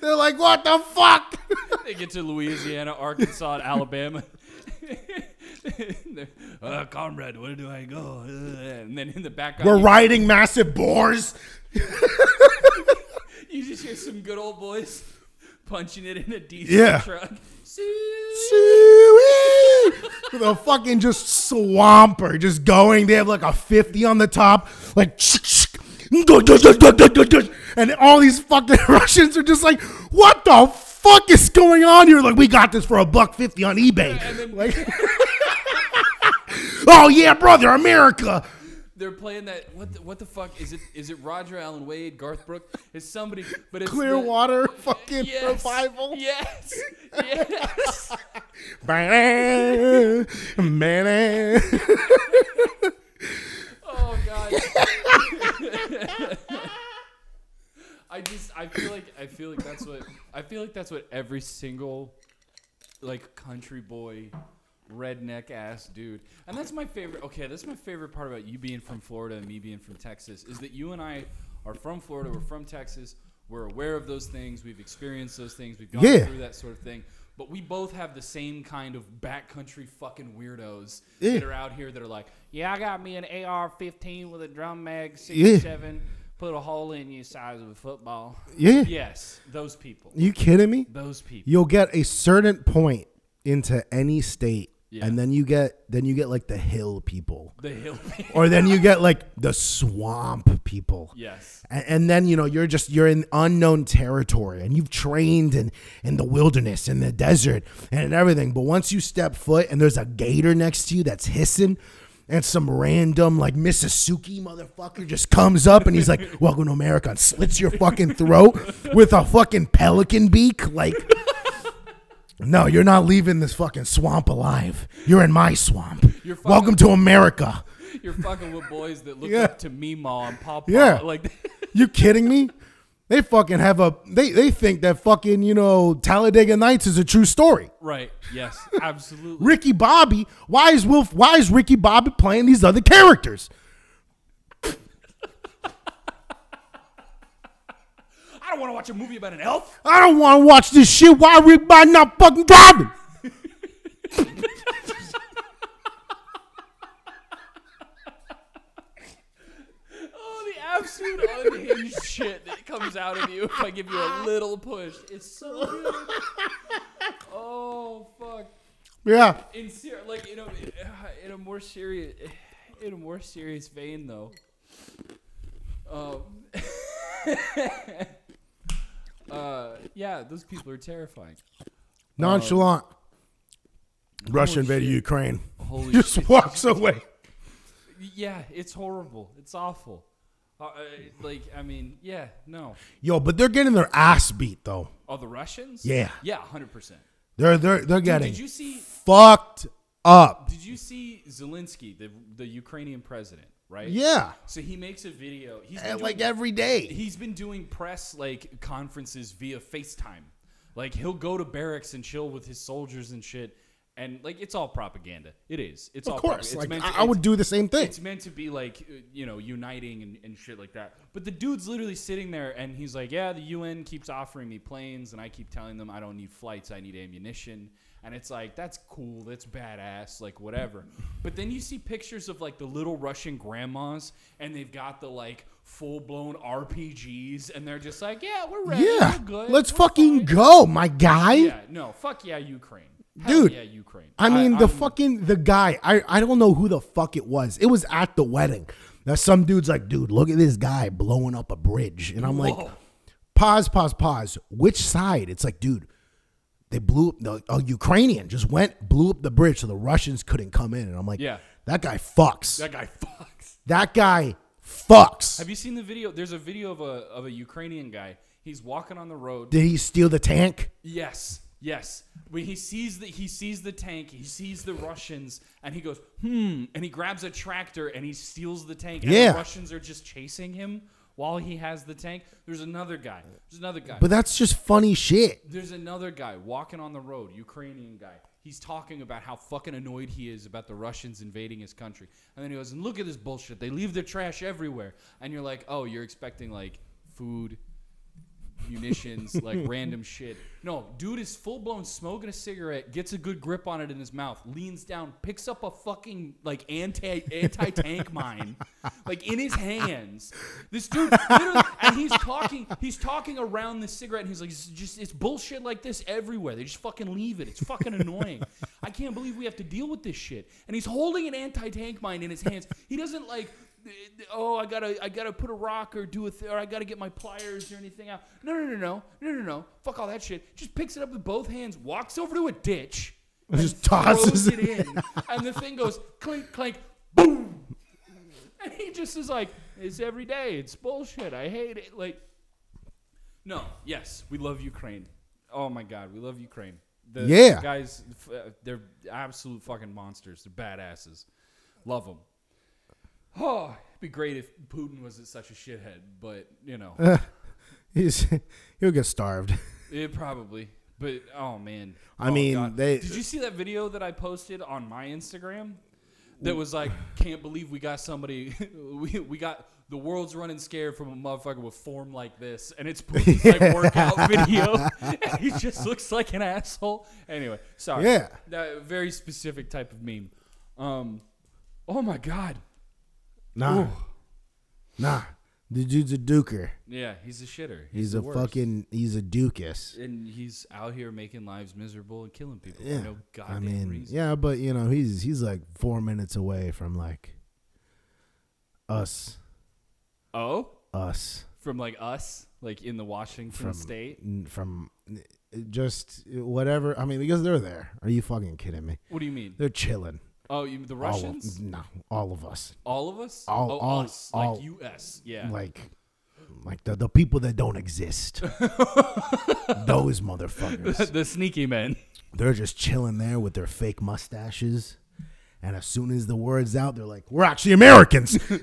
they're like, "What the fuck?" They get to Louisiana, Arkansas, and Alabama. Comrade, where do I go? And then in the background, we're riding massive boars. You just hear some good old boys punching it in a diesel truck. With a fucking just swamper just going. They have like a 50 on the top, like, and all these fucking Russians are just like, what the fuck is going on here? Like, we got this for $1.50 on eBay. Yeah, like, oh yeah, brother, America. They're playing that. What the fuck is it? Is it Roger Allen Wade, Garth Brooks? Is somebody? But it's Clearwater fucking revival. Yes. Yes. Man. Oh God. I feel like that's what every single like country boy. Redneck ass dude. And that's my favorite. Okay, that's my favorite part about you being from Florida and me being from Texas is that you and I are from Florida. We're from Texas. We're aware of those things. We've experienced those things. We've gone through that sort of thing. But we both have the same kind of backcountry fucking weirdos that are out here that are like, yeah, I got me an AR-15 with a drum mag, 67, put a hole in you size of a football. Yeah. Yes, those people. You kidding me? Those people. You'll get a certain point into any state. Yeah. And then you get like the hill people. The hill people. Or then you get like the swamp people. Yes. And then, you know, you're in unknown territory and you've trained in the wilderness, in the desert and everything. But once you step foot and there's a gator next to you that's hissing and some random like Mississippi motherfucker just comes up and he's like, welcome to America, and slits your fucking throat with a fucking pelican beak. Like, no, you're not leaving this fucking swamp alive. You're in my swamp. Welcome to America. You're fucking with boys that look up to Meemaw and Pawpaw. Yeah. Like, you kidding me? They fucking have they think that fucking, you know, Talladega Nights is a true story. Right. Yes, absolutely. Ricky Bobby. Why is Ricky Bobby playing these other characters? I don't want to watch a movie about an elf. I don't want to watch this shit. Why are everybody not fucking driving? Oh, the absolute unhinged shit that comes out of you if I give you a little push. It's so good. Oh, fuck. Yeah. In a more serious vein, though. Yeah, those people are terrifying. Nonchalant. Russia invaded Ukraine. Holy shit. Just walks away. Yeah, it's horrible. It's awful. No. Yo, but they're getting their ass beat, though. Oh, the Russians? Yeah. Yeah, 100%. They're getting fucked up. Did you see Zelensky, the Ukrainian president? Right? Yeah. So he makes a video. He's been like doing, every day. He's been doing press like conferences via FaceTime. Like he'll go to barracks and chill with his soldiers and shit. And like it's all propaganda. It is. It's all propaganda. Of course. Like, I would do the same thing. It's meant to be like, you know, uniting and shit like that. But the dude's literally sitting there and he's like, yeah, the UN keeps offering me planes and I keep telling them I don't need flights. I need ammunition. And it's like, that's cool. That's badass. Like, whatever. But then you see pictures of, like, the little Russian grandmas, and they've got the, like, full-blown RPGs, and they're just like, yeah, we're ready. Yeah. We're good. Let's fucking go, my guy. Yeah, no. Fuck yeah, Ukraine. Dude. Hell yeah, Ukraine. I mean, the guy. I don't know who the fuck it was. It was at the wedding. Now, some dude's like, dude, look at this guy blowing up a bridge. And I'm like, pause. Which side? It's like, dude. They blew up a Ukrainian just blew up the bridge so the Russians couldn't come in. And I'm like, yeah, that guy fucks. Have you seen the video? There's a video of a Ukrainian guy. He's walking on the road. Did he steal the tank? Yes. When he sees the tank, he sees the Russians, and he goes, and he grabs a tractor and he steals the tank. And the Russians are just chasing him. While he has the tank, there's another guy. But that's just funny shit. There's another guy walking on the road, Ukrainian guy. He's talking about how fucking annoyed he is about the Russians invading his country. And then he goes, and look at this bullshit. They leave their trash everywhere. And you're like, oh, you're expecting like food, munitions, like random shit. No, dude is full-blown smoking a cigarette, gets a good grip on it in his mouth, leans down, picks up a fucking like anti-tank mine like in his hands. This dude literally, and he's talking around this cigarette, and he's like, it's bullshit like this everywhere. They just fucking leave it. It's fucking annoying. I can't believe we have to deal with this shit. And he's holding an anti-tank mine in his hands. He doesn't like, oh, I gotta put a rock or or I gotta get my pliers or anything out. No. Fuck all that shit. Just picks it up with both hands, walks over to a ditch, and just tosses it in, and the thing goes clink, clank, boom. And he just is like, it's every day. It's bullshit. I hate it. Like, no, yes, we love Ukraine. Oh my God, we love Ukraine. The guys, they're absolute fucking monsters. They're badasses. Love them. Oh, it'd be great if Putin wasn't such a shithead, but, you know. He'll get starved. It probably. But, oh, man. Did you see that video that I posted on my Instagram? That was like, can't believe we got somebody. We got the world's running scared from a motherfucker with form like this. And it's Putin's like workout video. And he just looks like an asshole. Anyway, sorry. Yeah. That very specific type of meme. Oh, my God. Nah. The dude's a duker. Yeah, he's a shitter. He's a worst. He's a ducus. And he's out here making lives miserable and killing people for no goddamn reason. Yeah, but, you know, he's like 4 minutes away from, like, us. Oh? Us. From, like, us? Like, in the Washington state? From just whatever. I mean, because they're there. Are you fucking kidding me? What do you mean? They're chilling. Oh, you mean the Russians? All of us. All of us? All us. Like U.S., yeah. Like the people that don't exist. Those motherfuckers. The sneaky men. They're just chilling there with their fake mustaches. And as soon as the word's out, they're like, we're actually Americans. And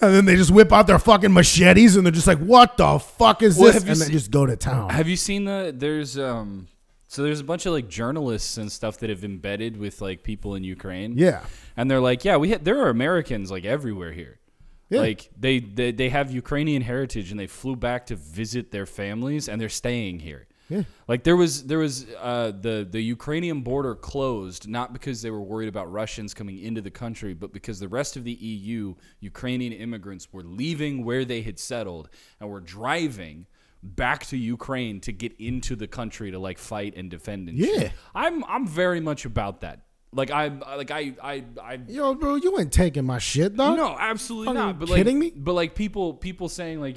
then they just whip out their fucking machetes, and they're just like, what the fuck is this? And they just go to town. Have you seen So there's a bunch of like journalists and stuff that have embedded with like people in Ukraine. Yeah. And they're like, yeah, there are Americans like everywhere here. Yeah. Like they have Ukrainian heritage, and they flew back to visit their families, and they're staying here. Yeah. Like there was the Ukrainian border closed, not because they were worried about Russians coming into the country, but because the rest of the EU, Ukrainian immigrants were leaving where they had settled and were driving back to Ukraine to get into the country to like fight and defend and shit. I'm very much about that. Yo, bro, you ain't taking my shit though. No, absolutely not. But kidding me? But like people saying like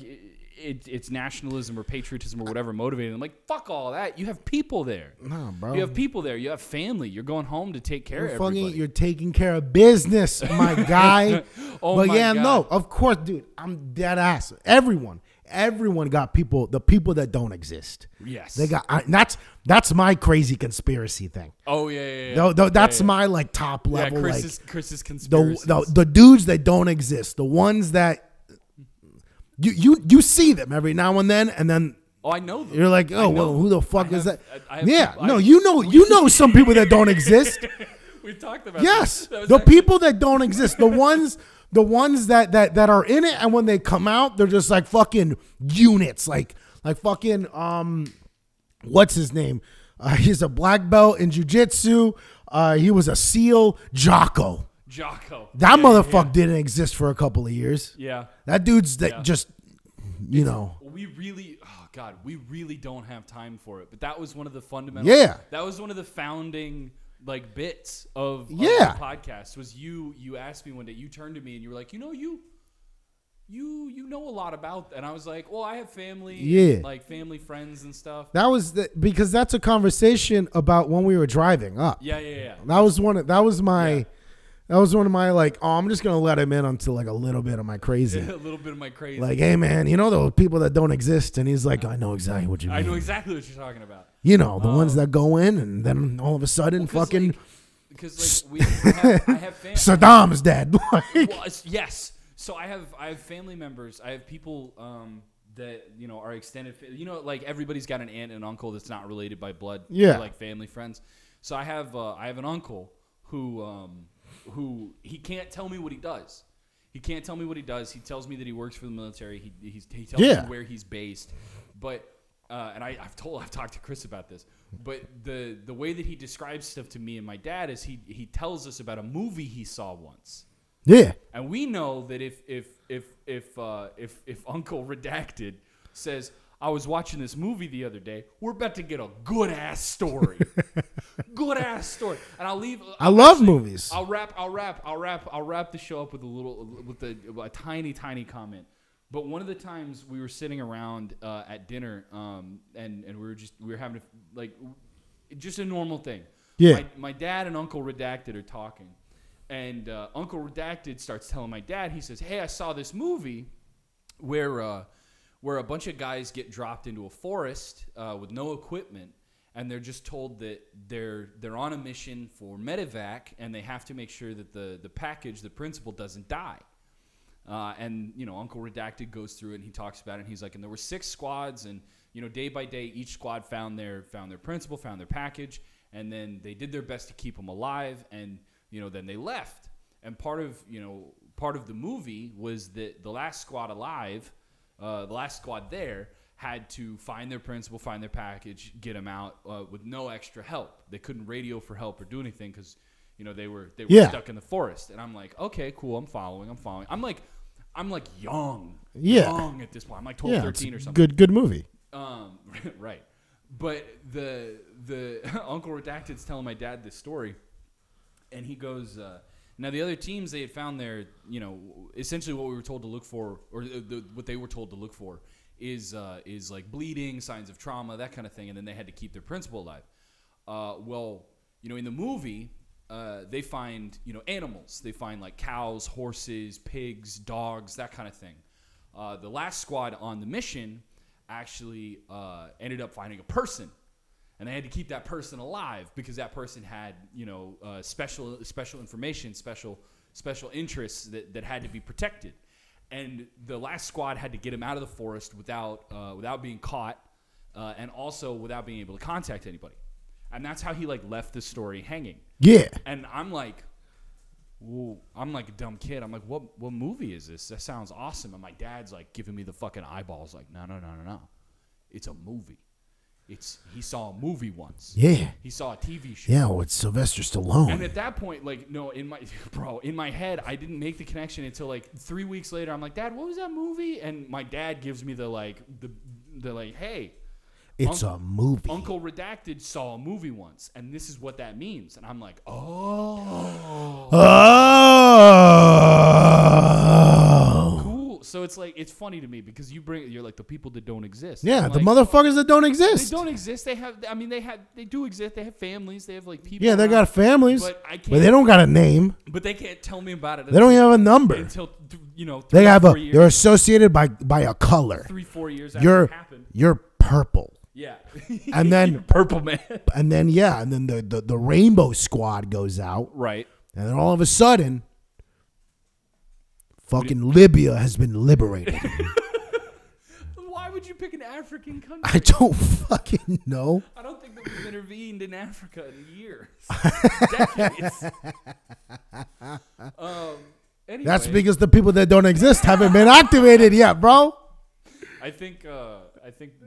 it's nationalism or patriotism or whatever motivating them. Like fuck all that. You have people there. Nah, bro. You have people there. You have family. You're going home to take care of everybody. You're taking care of business, my guy. Oh my God. Of course, dude. I'm dead ass. Everyone. Everyone got people, the people that don't exist. Yes. They got, that's my crazy conspiracy thing. Oh, yeah. That's my like top level. Yeah, Chris's conspiracy. The dudes that don't exist, the ones that you see them every now and then. Oh, I know them. You're like, oh, well, who the fuck is that? You know some people that don't exist. We've talked about that. Yes, the people that don't exist, the ones that are in it, and when they come out, they're just like fucking units, like fucking what's his name? He's a black belt in jiu-jitsu. He was a SEAL, Jocko. That motherfucker didn't exist for a couple of years. Yeah, that dude's that just you know. We really don't have time for it. But that was one of the fundamental. Yeah, that was one of the founding. Like bits of the podcast was you asked me one day, you turned to me and you were like, you know a lot about that. And I was like, well, I have family, like family, friends and stuff. That was because that's a conversation about when we were driving up. Yeah. That was one of my like, oh, I'm just going to let him in until like a little bit of my crazy. Like, hey, man, you know those people that don't exist? And he's like, I know exactly what you mean. I know exactly what you're talking about. You know, the ones that go in and then all of a sudden fucking. Because like, I have family. Saddam's dead. Like. Well, yes. So I have family members. I have people that, you know, are extended. You know, like everybody's got an aunt and uncle that's not related by blood. Yeah. They're like family friends. So I have an uncle who he can't tell me what he does. He tells me that he works for the military. He tells me where he's based. But and I've talked to Chris about this. But the way that he describes stuff to me and my dad is he tells us about a movie he saw once. Yeah. And we know that if Uncle Redacted says, I was watching this movie the other day. We're about to get a good-ass story. And I'll leave. I love movies. I'll wrap the show up with a tiny comment. But one of the times we were sitting around at dinner and we were having just a normal thing. Yeah. My dad and Uncle Redacted are talking. And Uncle Redacted starts telling my dad, he says, hey, I saw this movie where a bunch of guys get dropped into a forest with no equipment, and they're just told that they're on a mission for medevac, and they have to make sure that the package, the principal, doesn't die. And you know, Uncle Redacted goes through it, and he talks about it, and he's like, and there were 6 squads, and you know, day by day, each squad found their principal, found their package, and then they did their best to keep them alive, and you know, then they left. And part of the movie was that the last squad alive. The last squad there had to find their principal, find their package, get them out with no extra help. They couldn't radio for help or do anything because, you know, they were stuck in the forest. And I'm like, okay, cool, I'm following. I'm like young at this point. I'm like 12, 13 or something. Good movie. Right. But the Uncle Redacted's telling my dad this story, and he goes. Now, the other teams, they had found their, you know, essentially what we were told to look for, or what they were told to look for is like bleeding, signs of trauma, that kind of thing. And then they had to keep their principal alive. Well, you know, in the movie, they find, you know, animals. They find like cows, horses, pigs, dogs, that kind of thing. The last squad on the mission actually ended up finding a person. And they had to keep that person alive because that person had, you know, special information, special interests that had to be protected. And the last squad had to get him out of the forest without being caught, and also without being able to contact anybody. And that's how he like left the story hanging. Yeah. And I'm like, whoa, I'm like a dumb kid. I'm like, what movie is this? That sounds awesome. And my dad's like giving me the fucking eyeballs. Like, no, it's a movie. He saw a movie once. Yeah. He saw a TV show. Yeah, with Sylvester Stallone. And at that point, like, no, in my head, I didn't make the connection until like 3 weeks later. I'm like, Dad, what was that movie? And my dad gives me the hey, it's a movie. Uncle Redacted saw a movie once, and this is what that means. And I'm like, oh. So it's like, it's funny to me because you're like the people that don't exist. Yeah, the motherfuckers that don't exist. They don't exist. They do exist. They have families. They have like people. Yeah, they got families, but they don't got a name. But they can't tell me about it. They don't have a number until three, they have 4 years. They're associated by a color. 3-4 years after it happened. You're purple. Yeah, and then purple man. And then the Rainbow Squad goes out. Right, and then all of a sudden. Fucking Libya has been liberated. Why would you pick an African country? I don't fucking know. I don't think that we've intervened in Africa in years. Decades. Anyway. That's because the people that don't exist haven't been activated yet, bro. I think the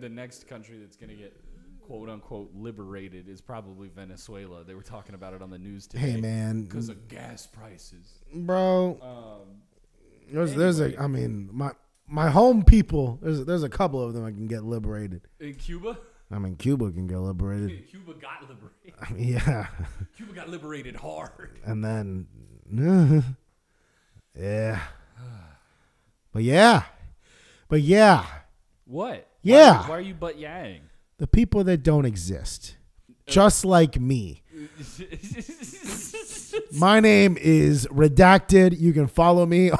next country that's going to get quote unquote liberated is probably Venezuela. They were talking about it on the news today. Hey, man. Because of gas prices. Bro. My home people. There's a couple of them I can get liberated. In Cuba? I mean, Cuba can get liberated. Hey, Cuba got liberated. I mean, yeah. Cuba got liberated hard. And then, yeah. But yeah. What? Yeah. Why are you but yang? The people that don't exist, just like me. My name is Redacted. You can follow me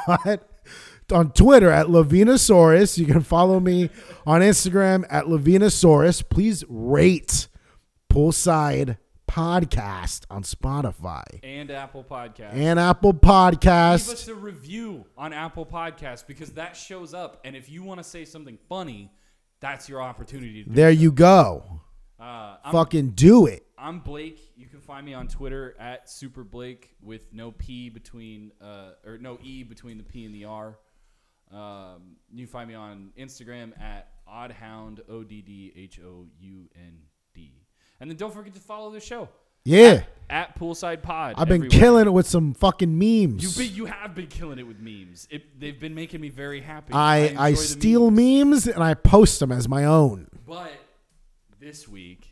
on Twitter at Lavinasaurus. You can follow me on Instagram at Lavinasaurus. Please rate Poolside Podcast on Spotify. And Apple Podcasts. Give us a review on Apple Podcasts because that shows up. And if you want to say something funny, that's your opportunity to do There that. You go. Fucking do it. I'm Blake. You can find me on Twitter at SuperBlake with no P between or no E between the P and the R. You can find me on Instagram at OddHound, OddHound. And then don't forget to follow the show. Yeah. At Poolside Pod. I've been killing it with some fucking memes. You have been killing it with memes. They've been making me very happy. I steal memes and I post them as my own. But this week,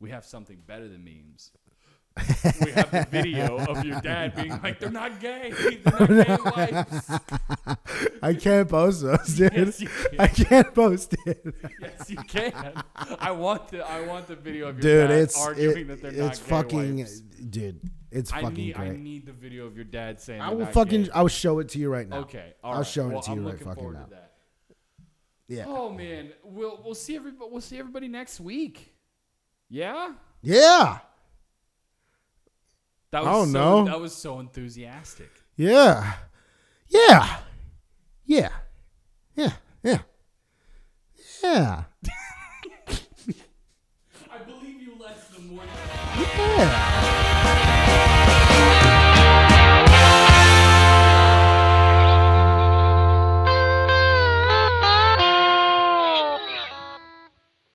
we have something better than memes. We have the video of your dad being like, they're not gay. They're not gay wives. I can't post those, dude. Yes, you can. I can't post it. Yes, you can. I want the video of your dad arguing that they're not gay. It's fucking wives. Dude, it's fucking great. I need the video of your dad saying that. I'll show it to you right now. Okay. All right. I'll show it to you right fucking now. Yeah. Oh man. We'll see everybody next week. Yeah? Yeah. That was so enthusiastic. Yeah. Yeah. Yeah. Yeah. Yeah. Yeah. I believe you less than one. Yeah.